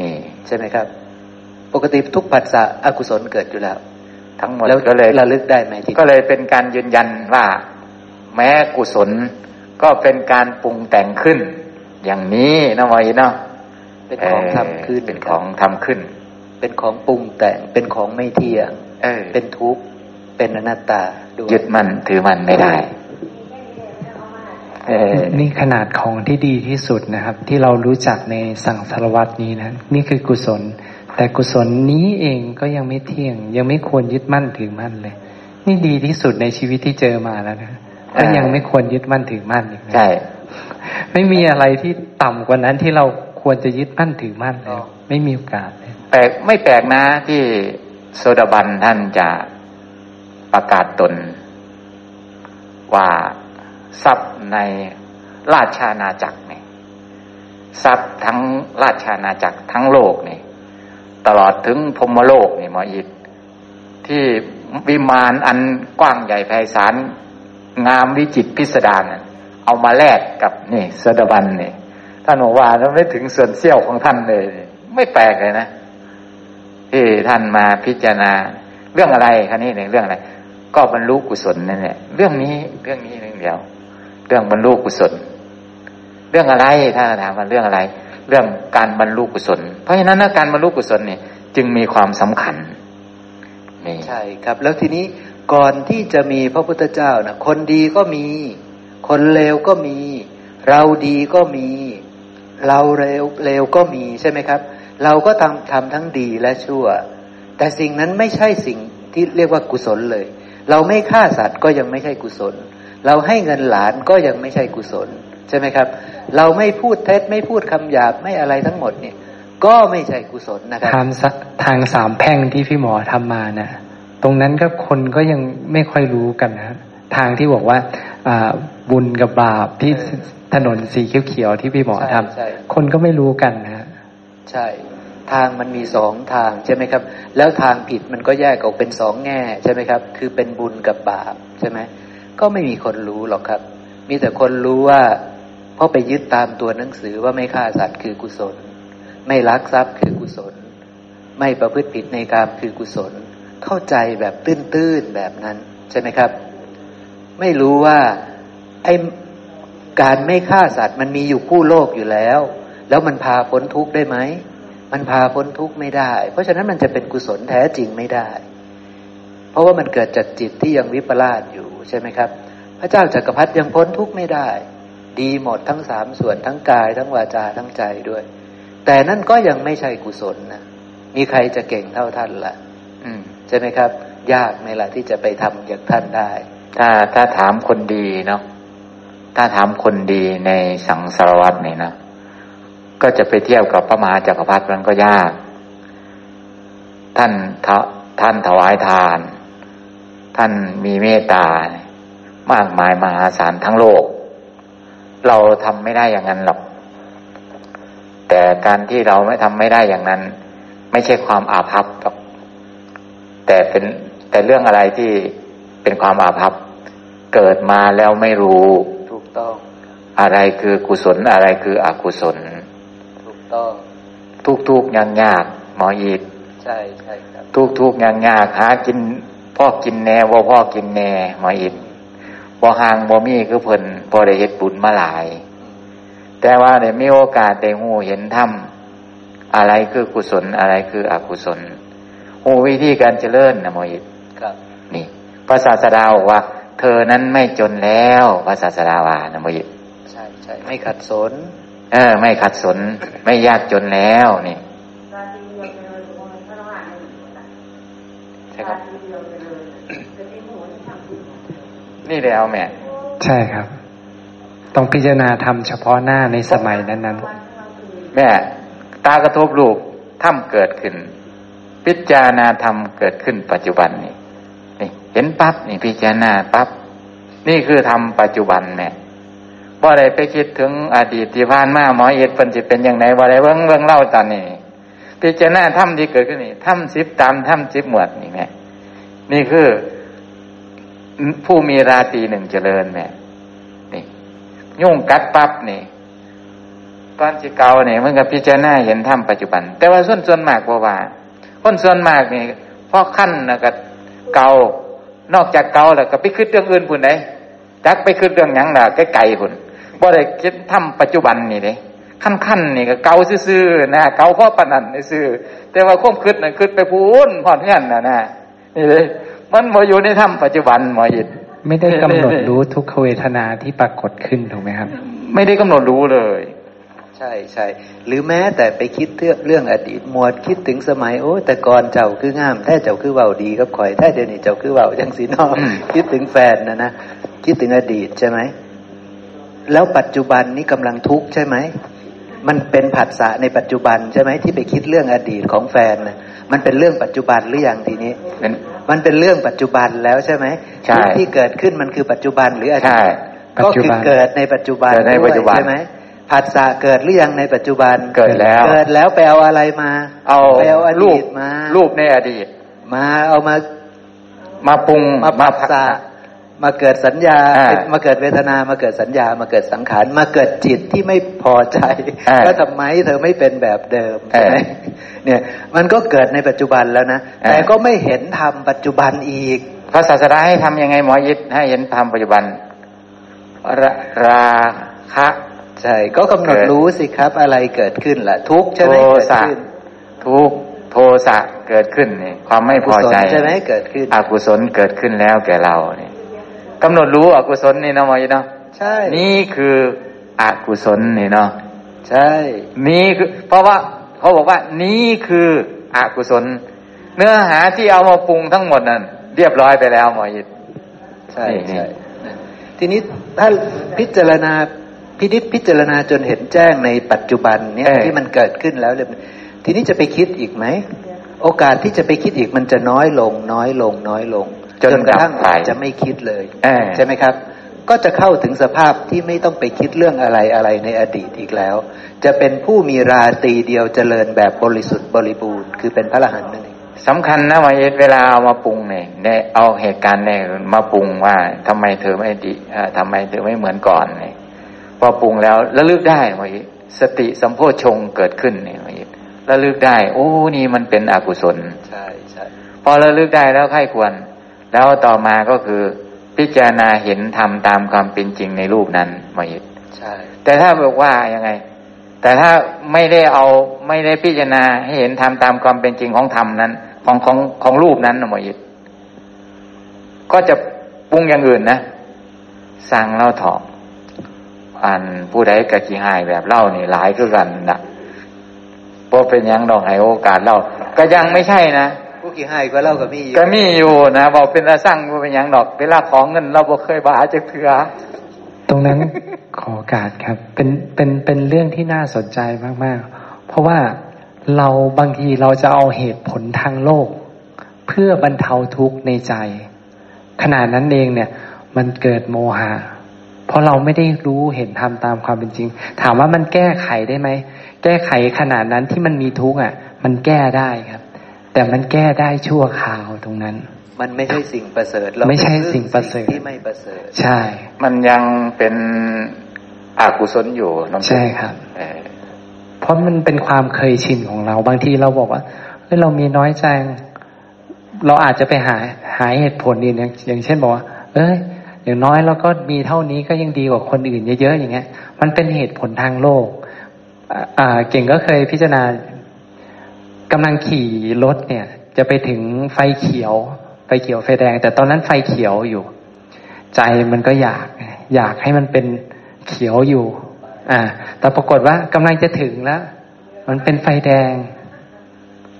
นี่ใช่ไหมครับปกติทุกผัสสะอกุศลเกิดอยู่แล้วทั้งหมดแล้วก็เลยระลึกได้ไหมทีก็เลยเป็นการยืนยันว่าแม้กุศลก็เป็นการปรุงแต่งขึ้นอย่างนี้นะวะอีเนาะเป็นของทำขึ้นเป็นของทำขึ้นเป็นของปรุงแต่งเป็นของไม่เที่ยงเป็นทุกข์เป็นอนัตตายึดมันถือมันไม่ได้นี่ขนาดของที่ดีที่สุดนะครับที่เรารู้จักในสังสารวัฏนี้นะนี่คือกุศลแต่กุศลนี้เองก็ยังไม่เที่ยงยังไม่ควรยึดมั่นถือมั่นเลยนี่ดีที่สุดในชีวิตที่เจอมาแล้วนะก็ยังไม่ควรยึดมั่นถือมั่นอีกใช่ไม่มีอะไรที่ต่ำกว่านั้นที่เราควรจะยึดมั่นถือมั่นแล้วไม่มีโอกาสแปลกไม่แปลกนะที่โสดาบันท่านจะประกาศตนว่าทรัพย์ในราชอาณาจักรนี่ทรัพย์ทั้งราชอาณาจักรทั้งโลกนี่ตลอดถึงพรหมโลกนี่หมออิทที่วิมานอันกว้างใหญ่ไพศาลงามวิจิตรพิสดารเอามาแลกกับนี่โสดาบันนี่ท่านบอกว่าเราไม่ถึงส่วนเสี้ยวของท่านเลยไม่แปลกเลยนะที่ท่านมาพิจารณาเรื่องอะไรคะนี่หนึ่งเรื่องอะไรก็บรรลุกุศลนั่นแหละเรื่องนี้หนึ่งเดียวเรื่องบรรลุกุศลเรื่องอะไรท่านถามว่าเรื่องอะไรเรื่องการบรรลุกุศลเพราะฉะนั้นการบรรลุกุศลนี่จึงมีความสำคัญนี่ใช่ครับแล้วทีนี้ก่อนที่จะมีพระพุทธเจ้านะคนดีก็มีคนเลวก็มีเราดีก็มีเราเลวก็มีใช่ไหมครับเราก็ทำทั้งดีและชั่วแต่สิ่งนั้นไม่ใช่สิ่งที่เรียกว่ากุศลเลยเราไม่ฆ่าสัตว์ก็ยังไม่ใช่กุศลเราให้เงินหลานก็ยังไม่ใช่กุศลใช่ไหมครับเราไม่พูดเท็จไม่พูดคำหยาบไม่อะไรทั้งหมดเนี่ยก็ไม่ใช่กุศลนะครับทางสามแพ่งที่พี่หมอทำมานะตรงนั้นก็คนก็ยังไม่ค่อยรู้กันนะทางที่บอกว่าบุญกับบาปที่ถนนสีเขียวๆที่พี่หมอทำคนก็ไม่รู้กันนะใช่ทางมันมีสองทางใช่ไหมครับแล้วทางผิดมันก็แยกออกเป็นสองแง่ใช่ไหมครับคือเป็นบุญกับบาปใช่ไหมก็ไม่มีคนรู้หรอกครับมีแต่คนรู้ว่าเพราะไปยึดตามตัวหนังสือว่าไม่ฆ่าสัตว์คือกุศลไม่ลักทรัพย์คือกุศลไม่ประพฤติผิดในกามคือกุศลเข้าใจแบบตื้นๆแบบนั้นใช่ไหมครับไม่รู้ว่าไอ้การไม่ฆ่าสัตว์มันมีอยู่คู่โลกอยู่แล้วแล้วมันพาพ้นทุกข์ได้ไหมมันพาพ้นทุกข์ไม่ได้เพราะฉะนั้นมันจะเป็นกุศลแท้จริงไม่ได้เพราะว่ามันเกิดจากจิตที่ยังวิปลาสอยู่ใช่ไหมครับพระเจ้าจักรพรรดิยังพ้นทุกข์ไม่ได้ดีหมดทั้งสามส่วนทั้งกายทั้งวาจาทั้งใจด้วยแต่นั่นก็ยังไม่ใช่กุศลนะมีใครจะเก่งเท่าท่านล่ะใช่ไหมครับ ยากในหลักที่จะไปทำอย่างท่านได้ถ้าถามคนดีเนาะถ้าถามคนดีในสังสารวัฏเนี่ยนะก็จะไปเทียบกับพระมหาจักรพรรดิมันก็ยากท่านถวายทานท่านมีเมตตามากมายมหาศาลทั้งโลกเราทำไม่ได้อย่างนั้นหรอกแต่การที่เราไม่ทำไม่ได้อย่างนั้นไม่ใช่ความอาภัพหรอกแต่เรื่องอะไรที่เป็นความอาภัพเกิดมาแล้วไม่รู้ถูกต้องอะไรคือกุศลอะไรคืออกุศลถูกต้องทุกๆยากๆหมออีดใช่ใช่ครับทุกๆยากๆหากินพ่อกินแหน่บ่พ่อกินแหน่หมออีดบ่ห่างบ่มีคือเพิ่นบ่ได้เฮ็ดบุญมาหลายแต่ว่าได้มีโอกาสได้ฮู้เห็นธรรมอะไรคือกุศลอะไรคืออกุศลฮู้วิธีการเจริญนะหมออีดครับนี่พระศาสดาบอกว่าเธอนั้นไม่จนแล้วพระศาสดาว่านะหมออีดใช่ใช่ไม่ขัดสนไม่ขัดสนไม่ยากจนแล้วนี่ใช่ครับนี่แล้วแม่ใช่ครับต้องพิจารณาธรรมเฉพาะหน้าในสมัยนั้นๆแม่ตากระทบรูปธรรมเกิดขึ้นพิจารณาธรรมเกิดขึ้นปัจจุบันนี่นี่เห็นปั๊บนี่พิจารณาปั๊บนี่คือธรรมปัจจุบันแม่บ่ได้ไปคิดถึงอดีตที่ผ่านมาหมอเอ็ดเพิ่นสิเป็นจังได๋บ่ได้เบิ่งเล่าตอนนี้พิจารณาธรรมที่เกิดขึ้นนี่ธรรม10ตามธรรม10หมวดนี่แม่นี่คือผู้มีราตรีหนึ่งเจริญแม่นี่ยุ่งกัดปั๊บนี่ตอนที่เก่านี่มันก็พิจารณาเห็นธรรมปัจจุบันแต่ว่าส่วนมากบ่ว่าคนส่วนมากนี่พอคั่นน่ะก็เก่านอกจากเก่าแล้วก็ไปคิดเรื่องอื่นพุ่นใดจักไปคิดเรื่องหยังล่ะไกลๆพุ่นบ่ได้คิดธรรมปัจจุบันนี่เด้คั่นๆนี่ก็เก่าซื่อๆนะเก่าพอปานนั้นซื่อแต่ว่าความคิดน่ะคิดไปพูนพอดเฮือนน่ะนะนี่เด้มันบ่อยู่ในธรรมปัจจุบันหมออิทไม่ได้กำหนดรู้ทุกขเวทนาที่ปรากฏขึ้นถูกไหมครับไม่ได้กำหนดรู้เลยใช่ใช่หรือแม้แต่ไปคิดเรื่องอดีตหมวดคิดถึงสมัยโอ้แต่ก่อนเจ้าคืองามแท้เจ้าคือเบาดีกับข่อยแท้เดี๋ยวนี้เจ้าคือเบาจังสีนอก คิดถึงแฟนนะคิดถึงอดีตใช่ไหมแล้วปัจจุบันนี้กำลังทุกข์ใช่ไหมมันเป็นผัสสะในปัจจุบันใช่ไหมที่ไปคิดเรื่องอดีตของแฟนนะมันเป็นเรื่องปัจจุบันหรือยังทีนี้มันเป็นเรื่องปัจจุบันแล้วใช่ไหมทุกที่เกิดขึ้นมันคือปัจจุบันหรืออดีตก็คือเกิดในปัจจุบันด้วยใช่ไหมผัสสะเกิดหรือยังในปัจจุบันเกิดแล้วไปเอาอะไรมาเอาอดีตมารูปในอดีตมาเอามาปรุงมาผัสสะมาเกิดสัญญามาเกิดเวทนามาเกิดสัญญามาเกิดสังขารมาเกิดจิตที่ไม่พอใจว่าทำไมเธอไม่เป็นแบบเดิมใช่ไหมเนี่ยมันก็เกิดในปัจจุบันแล้วนะแต่ก็ไม่เห็นธรรมปัจจุบันอีกพระศาสดาให้ทำยังไงหมอยิทให้เห็นธรรมปัจจุบันราคะใช่ก็กำหนดรู้สิครับอะไรเกิดขึ้นล่ะทุกข์ใช่ไหมเกิดขึ้นทุกข์โทสะเกิดขึ้นนี่ความไม่พอใจใช่ไหมเกิดขึ้นอกุศลเกิดขึ้นแล้วแก่เราเนี่ยกำหนดรู้อกุศลนี่เนาะหมอยิทเนาะใช่นี่คืออกุศลนี่เนาะใช่นี่คือเพราะว่าเขาบอกว่านี่คืออกุศลเนื้อหาที่เอามาปรุงทั้งหมดนั่นเรียบร้อยไปแล้วหมอยิทใช่ใช่ทีนี้ถ้าพิจารณาจนเห็นแจ้งในปัจจุบันเนี่ยที่มันเกิดขึ้นแล้วเลยทีนี้จะไปคิดอีกไหมโอกาสที่จะไปคิดอีกมันจะน้อยลงจนกระทั่งอาจจะไม่คิดเลยใช่ไหมครับก็จะเข้าถึงสภาพที่ไม่ต้องไปคิดเรื่องอะไรในอดีตอีกแล้วจะเป็นผู้มีราตรีเดียวเจริญแบบบริสุทธิ์บริบูรณ์คือเป็นพระอรหันต์นั่นเองสำคัญนะหมอเอสเวลาเอามาปรุงเนี่ยเอาเหตุการณ์เนี่ยมาปรุงว่าทำไมเธอไม่เหมือนก่อนเนี่ยพอปรุงแล้วระลึกได้หมอเอสสติสัมโพชฌงค์เกิดขึ้นเนี่ยหมอเอสระลึกได้โอ้นี่มันเป็นอกุศลใช่ใช่พอระลึกได้แล้วใครควรแล้วต่อมาก็คือพิจารณาเห็นธรรมตามความเป็นจริงในรูปนั้นหมอยิทใช่แต่ถ้าบอกว่ายังไงแต่ถ้าไม่ได้พิจารณาให้เห็นธรรมตามความเป็นจริงของธรรมนั้นของรูปนั้นหมอยิทก็จะปรุงอย่างอื่นนะสร้างเล่าถอกอันผู้ใดกะขี้หายแบบเล่านี่หลายคือกันนะบ่เป็นหยังดอกให้โอกาสเล่าก็ยังไม่ใช่นะ ผู้ขี้ให้ก็เล่ากับมีอยู่ก็มีอยู่นะบอกเป็นตาสั่งบ่เป็นหยังดอกเวลาขอเงินเราบ่เคยบ่หาจักเทื่อตรงนั้นขอโอกาสครับเป็นเรื่องที่น่าสนใจมากๆเพราะว่าเราบางทีเราจะเอาเหตุผลทางโลกเพื่อบรรเทาทุกข์ในใจขนาดนั้นเองเนี่ยมันเกิดโมหะเพราะเราไม่ได้รู้เห็นธรรมตามความเป็นจริงถามว่ามันแก้ไขได้ไหมแก้ไขขนาดนั้นที่มันมีทุกข์อ่ะมันแก้ได้ครับแต่มันแก้ได้ชั่วคราวตรงนั้นมันไม่ใช่สิ่งประเสริฐเราไม่ใช่สิ่งประเสริฐที่ไม่ประเสริฐใช่มันยังเป็นอกุศลอยู่ใช่ครับเพราะมันเป็นความเคยชินของเราบางทีเราบอกว่าเฮ้ยเรามีน้อยใจเราอาจจะไปหาเหตุผลอื่นอย่างเช่นบอกว่าเอ้ยอย่างน้อยเราก็มีเท่านี้ก็ยังดีกว่าคนอื่นเยอะๆอย่างเงี้ยมันเป็นเหตุผลทางโลกเก่งก็เคยพิจารณากำลังขี่รถเนี่ยจะไปถึงไฟเขียวไฟแดงแต่ตอนนั้นไฟเขียวอยู่ใจมันก็อยากให้มันเป็นเขียวอยู่แต่ปรากฏว่ากำลังจะถึงแล้วมันเป็นไฟแดง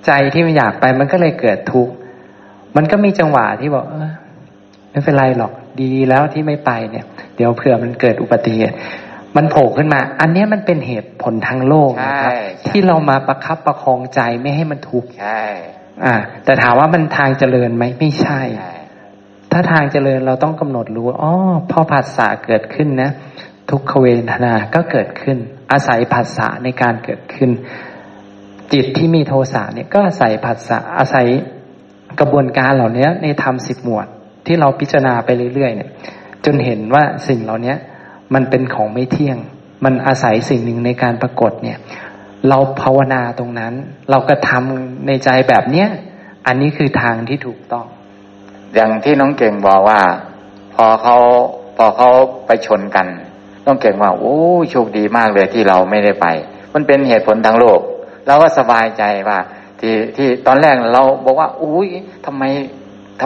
ใจที่มันอยากไปมันก็เลยเกิดทุกข์มันก็มีจังหวะที่บอกไม่เป็นไรหรอกดีแล้วที่ไม่ไปเนี่ยเดี๋ยวเผื่อมันเกิดอุบัติเหตุมันโผล่ขึ้นมาอันนี้มันเป็นเหตุผลทางโลกนะครับที่เรามาประคับประคองใจไม่ให้มันทุกข์แต่ถามว่ามันทางเจริญไหมไม่ใช่ถ้าทางเจริญเราต้องกำหนดรู้อ๋อพอผัสสะเกิดขึ้นนะทุกขเวทนาก็เกิดขึ้นอาศัยผัสสะในการเกิดขึ้นจิตที่มีโทสะเนี่ยก็อาศัยผัสสะอาศัยกระบวนการเหล่านี้ในธรรม10หมวดที่เราพิจารณาไปเรื่อยๆเนี่ยจนเห็นว่าสิ่งเหล่านี้มันเป็นของไม่เที่ยงมันอาศัยสิ่งหนึ่งในการปรากฏเนี่ยเราภาวนาตรงนั้นเราก็ทำในใจแบบเนี้ยอันนี้คือทางที่ถูกต้องอย่างที่น้องเก่งบอกว่าพอเขาไปชนกันน้องเก่งว่าโอ้โชคดีมากเลยที่เราไม่ได้ไปมันเป็นเหตุผลทางโลกเราก็สบายใจว่าที่ตอนแรกเราบอกว่าอุ้ยทำ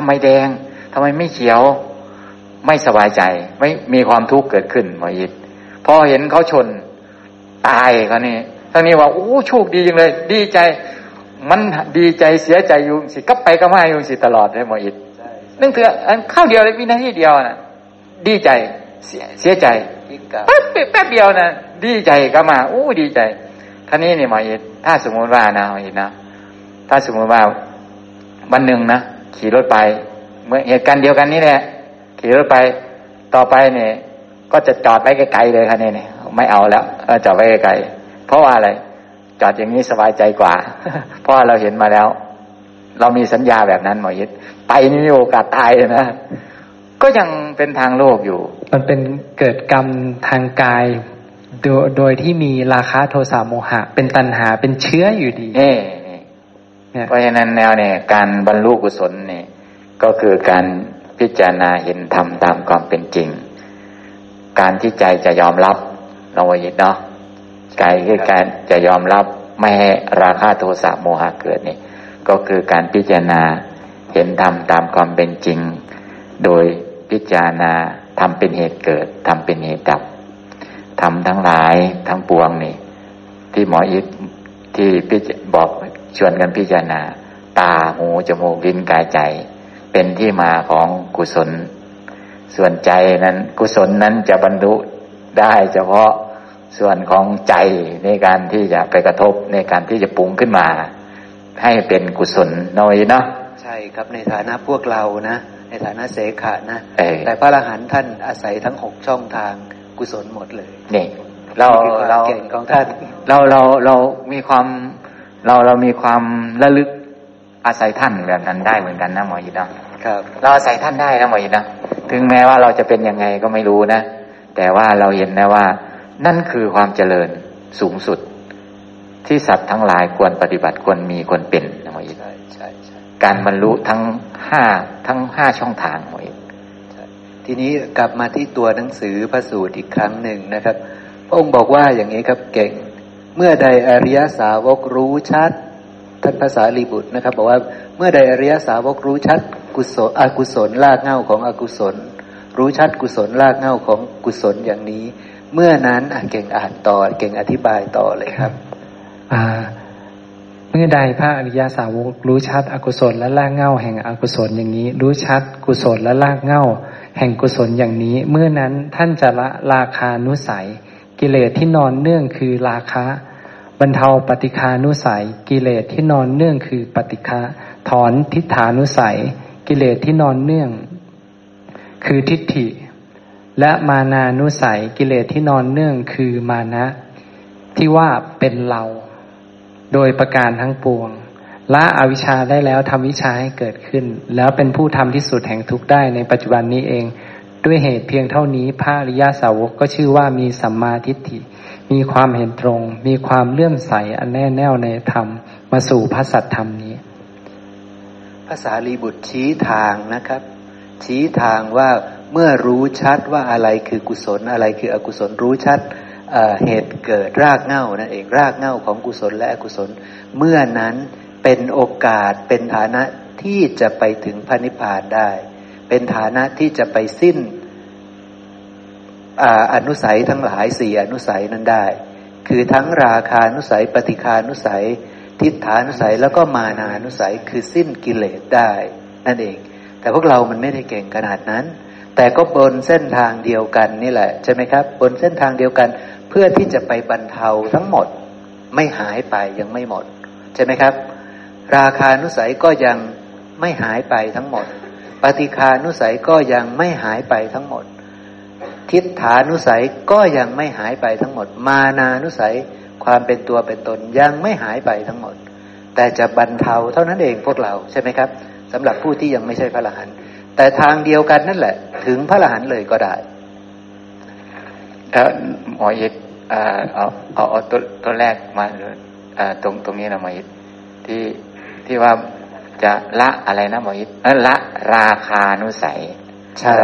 ไมแดงทำไมไม่เขียวไม่สบายใจไม่มีความทุกข์เกิดขึ้นหมอยิทธิ์พอเห็นเขาชนตายเขานี่ทั้งนี้ว่าโอ้โชคดีจังเลยดีใจมันดีใจเสียใจอยู่สิก็ไปก็มาอยู่สิตลอดเลยหมอยิทธิ์นึกเถอะอันข้าวเดียวเลยวินาทีเดียวน่ะดีใจเสียใจแป๊บเดียวน่ะดีใจก็มาโอ้ดีใจทั้งนี้นี่หมอยิทธิ์ถ้าสมมติว่านะหมอยิทธิ์นะถ้าสมมติว่าวันหนึ่งนะขี่รถไปเมื่อเหตุการณ์เดียวกันนี่แหละขี่รถไปต่อไปเนี่ยก็จะจอดไว้ไกลๆเลยค่ะเนี่ยไม่เอาแล้วจอดไว้ไกลๆเพราะว่าอะไรจอดอย่างนี้สบายใจกว่า เพราะเราเห็นมาแล้วเรามีสัญญาแบบนั้นหมอยิทธิ์ไปนี่มีโอกาสตายเลยนะ ก็ยังเป็นทางโลกอยู่มันเป็นเกิดกรรมทางกายโดยที่มีราคะโทสะโมหะเป็นตัณหาเป็นเชื้ออยู่ดีเพราะฉะนั้นแนวเนี่ยการบรรลุกุศลเนี่ยก็คือการพิจารณาเห็นธรรมตามความเป็นจริงการที่ใจจะยอมรับน้องวยิทธิ์เนาะใจคือการจะยอมรับไม่ให้ราคะโทสะโมหะเกิดนี่ก็คือการพิจารณาเห็นธรรมตามความเป็นจริงโดยพิจารณาธรรมเป็นเหตุเกิดธรรมเป็นเหตุดับธรรมทั้งหลายทั้งปวงนี่ที่หมอยิทธิ์ที่พี่บอกชวนกันพิจารณาตาหูจมูกลิ้นกายใจเป็นที่มาของกุศลส่วนใจนั้นกุศลนั้นจะบรรลุได้เฉพาะส่วนของใจในการที่จะไปกระทบในการที่จะปรุงขึ้นมาให้เป็นกุศลน้อยเนาะใช่ครับในฐานะพวกเรานะในฐานะเสขะนะแต่พระอรหันต์ท่านอาศัยทั้ง6ช่องทางกุศลหมดเลยนี่เราเก่งของท่านเรามีความเรามีความระลึกอาศัยท่านแบบนั้นได้เหมือนกันนะหมอยิทธิ์นะครับเราอาศัยท่านได้นะหมอยิทธิ์นะถึงแม้ว่าเราจะเป็นยังไงก็ไม่รู้นะแต่ว่าเราเห็นนะว่านั่นคือความเจริญสูงสุดที่สัตว์ทั้งหลายควรปฏิบัติควรมีควรเป็นนะหมอยิทธิ์ใช่ๆการบรรลุทั้ง5ช่องทางหมอยิทธิ์ทีนี้กลับมาที่ตัวหนังสือพระสูตรอีกครั้งนึงนะครับพระองค์บอกว่าอย่างนี้ครับเก่งเมื่อใดอริยสาวกรู้ชัดท่านภาษาลีบุตรนะครับบอกว่าเมื่อใดอริยสาวกรู้ชัดกุศลอกุศลรากเหง้าของอกุศลรู้ชัดกุศลรากเหง้าของกุศลอย่างนี้เมื่อนั้นเก่งอ่านต่อเก่งอธิบายต่อเลยครับ เมื่อใดพระอริยสาวกรู้ชัดอกุศลและรากเหง้าแห่งอกุศลอย่างนี้รู้ชัดกุศลและรากเหง้าแห่งกุศลอย่างนี้เมื่อนั้นท่านจะละราคานุสัยกิเลสที่นอนเนื่องคือราคะบรรเทาปฏิฆานุสัยกิเลสที่นอนเนื่องคือปฏิฆะถอนทิฏฐานุสัยกิเลสที่นอนเนื่องคือทิฏฐิและมานานุสัยกิเลสที่นอนเนื่องคือมานะที่ว่าเป็นเราโดยประการทั้งปวงละอวิชชาได้แล้วทำวิชาให้เกิดขึ้นแล้วเป็นผู้ทำที่สุดแห่งทุกข์ได้ในปัจจุบันนี้เองด้วยเหตุเพียงเท่านี้พระอริยสาวกก็ชื่อว่ามีสัมมาทิฏฐิมีความเห็นตรงมีความเลื่อมใสอันแน่แน่วในธรรมมาสู่พระสัทธรรมนี้พระสารีบุตรชี้ทางนะครับชี้ทางว่าเมื่อรู้ชัดว่าอะไรคือกุศลอะไรคืออกุศลรู้ชัดเหตุเกิดรากเหง้านั่นเองรากเหง้าของกุศลและอกุศลเมื่อนั้นเป็นโอกาสเป็นฐานะที่จะไปถึงพระนิพพานได้เป็นฐานะที่จะไปสิ้นอนุสัยทั้งหลาย4อนุสัยนั้นได้คือทั้งราคานุสัยปฏิฆานุสัยทิฏฐานุสัยแล้วก็มานานุสัยคือสิ้นกิเลสได้นั่นเองแต่พวกเรามันไม่ได้เก่งขนาดนั้นแต่ก็บนเส้นทางเดียวกันนี่แหละใช่ไหมครับบนเส้นทางเดียวกันเพื่อที่จะไปบรรเทาทั้งหมดไม่หายไปยังไม่หมดใช่ไหมครับราคานุสัยก็ยังไม่หายไปทั้งหมดปฏิฆานุสัยก็ยังไม่หายไปทั้งหมดทิฏฐานุสัยก็ยังไม่หายไปทั้งหมดมานานุสัยความเป็นตัวเป็นตนยังไม่หายไปทั้งหมดแต่จะบรรเทาเท่านั้นเองพวกเราใช่ไหมครับสำหรับผู้ที่ยังไม่ใช่พระอรหันต์แต่ทางเดียวกันนั่นแหละถึงพระอรหันต์เลยก็ได้หมอยิทเอาตัวแรกมาตรงนี้นะหมอยิทที่ว่าจะละอะไรนะหมอยิทละราคานุสัย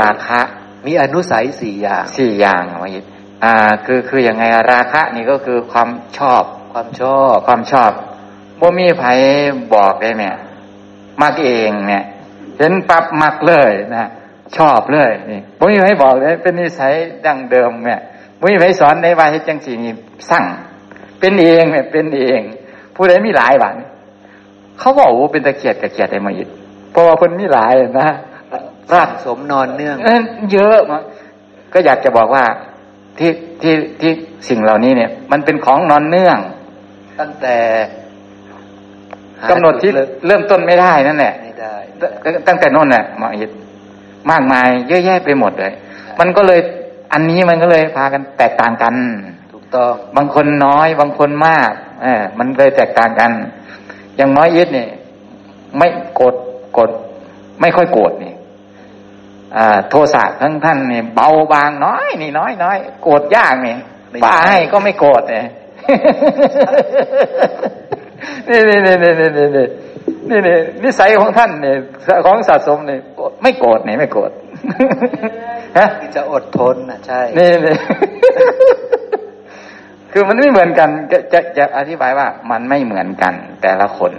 ราคะมีอนุสัย4 อย่างหมอยิทคือยังไงราคะนี่ก็คือความชอบบ่มีไผบอกได้แม่มักเองเนี่ยเห็นปั๊บมักเลยนะชอบเลยนี่บ่มีไผบอกเลยเป็นนิสัยดั้งเดิมเนี่ยบ่มีไผสอนได้ว่าเฮ็ดจังซี่นี่สั่งเป็นเองเนี่ยเป็นเองผู้ใดมีหลายบัดเขาบอกว่าเป็นตะเกียดกะเกียดได้หมดอีกเพราะว่าเพิ่นมีหลายนะสะสมนอนเนื่องเยอะก็อยากจะบอกว่าที่สิ่งเหล่านี้เนี่ยมันเป็นของนอนเนื่องตั้งแต่กำหนดที่เริ่มต้นไม่ได้นั่นแหละตั้งแต่นั่นแหละมากมายเยอะแยะไปหมดเลยมันก็เลยอันนี้มันก็เลยพากันแตกต่างกันถูกต้องบางคนน้อยบางคนมากมันเลยแตกต่างกันอย่างน้อยยิดเนี่ยไม่โกรธไม่ค่อยโกรธนี่โทสะทั้งท่านเนี่ยเบาบางน้อยโกรธยากนี่ป้าให้ก็ไม่โกรธเนี่ยนี่นิสัยของท่านเนี่ยของสะสมเนี่ยไม่โกรธฮะจะอดทนนะใช่นี่คือมันไม่เหมือนกันจะอธิบายว่ามันไม่เหมือนกันแต่ละคน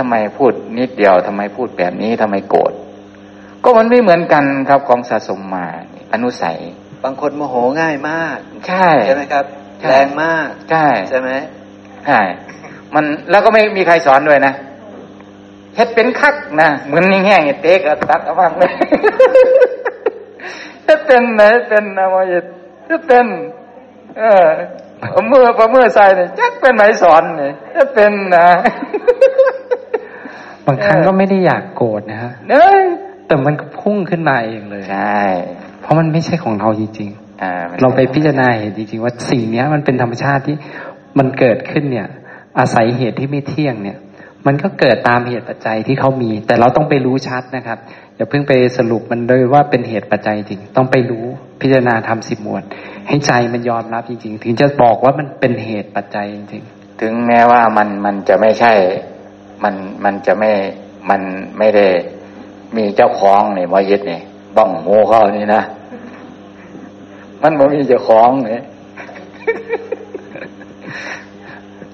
ทำไมพูดนิดเดียวทำไมพูดแบบนี้ทำไมโกรธก็มันไม่เหมือนกันครับของสะสมมาอนุสัยบางคนโมโหง่ายมากใช่ไหมครับแรงมากใช่ไหมใช่มันแล้วก็ไม่มีใครสอนด้วยนะเฮ็ดเป็นคักนะเหมือนนี่แห้งเต๊กเอาตักเอาบ้างเลยเฮ็ดเป็นไหนเป็นนะโมยิทเฮ็ดเป็นเมื่อใส่เนี่ยจักเป็นไหนสอนเนี่ยเฮ็ดเป็นนะบางครั้งก็ไม่ได้อยากโกรธนะฮะแต่มันก็พุ่งขึ้นมาเองเลยใช่เพราะมันไม่ใช่ของเราจริงๆเราไปพิจารณาเห็นจริงๆว่าสิ่งนี้มันเป็นธรรมชาติที่มันเกิดขึ้นเนี่ยอาศัยเหตุที่ไม่เที่ยงเนี่ยมันก็เกิดตามเหตุปัจจัยที่เขามีแต่เราต้องไปรู้ชัดนะครับอย่าเพิ่งไปสรุปมันโดยว่าเป็นเหตุปัจจัยจริงต้องไปรู้พิจารณาธรรม10หมวดให้ใจมันยอมรับจริงๆถึงจะบอกว่ามันเป็นเหตุปัจจัยจริงๆถึงแม้ว่ามันจะไม่ใช่มันจะไม่มันไม่ได้มีเจ้าของนี่บ่ยึดนี่บ้องโมเขานี่นะมันบ่มีเจ้าของนี่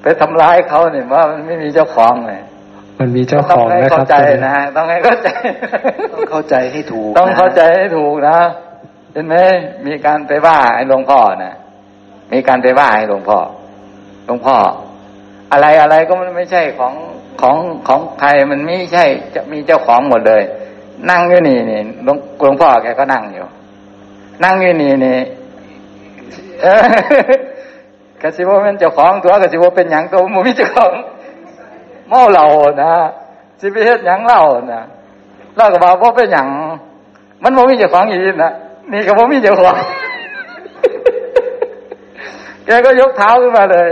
ไปทำร้ายเขาเนี่ยว่ามันไม่มีเจ้าของเลยมันมีเจ้าของนะครับต้องให้เข้าใจนะต้องให้เข้าใจต้องเข้าใจให้ถูกต้องเข้าใจให้ถูกนะเห็นไหมมีการไปว่าไอ้หลวงพ่อนะมีการไปว่าไอ้หลวงพ่อ อะไรอะไรก็มันไม่ใช่ของใครมันไม่ใช่จะมีเจ้าของหมดเลยนั่งอยู่นี่นี่หลวงพ่อแกก็นั่งอยู่นั่งอยู่นี่นี่กสิบ่เป็นเจ้าของตัวกสิบ่เป็นหยังตัวบ่มีเจ้าของเมาเหล้านะสิไปเฮ็ดหยังเล่านะเล่าก็ว่าบ่เป็นหยังมันบ่มีเจ้าของอีหลีนะนี่ก็บ่มีเจ้าของแกก็ยกเท้าขึ้นมาเลย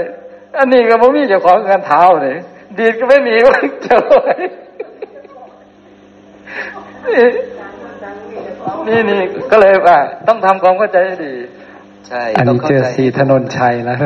อันนี้ก็บ่มีเจ้าของกันเท้านี่ดีดก็ไม่มีก็เจ้านี่ก็เลยว่าต้องทำความเข้าใจให้ดีใช่อันนี้เจอศรีธนนชัยแล้ว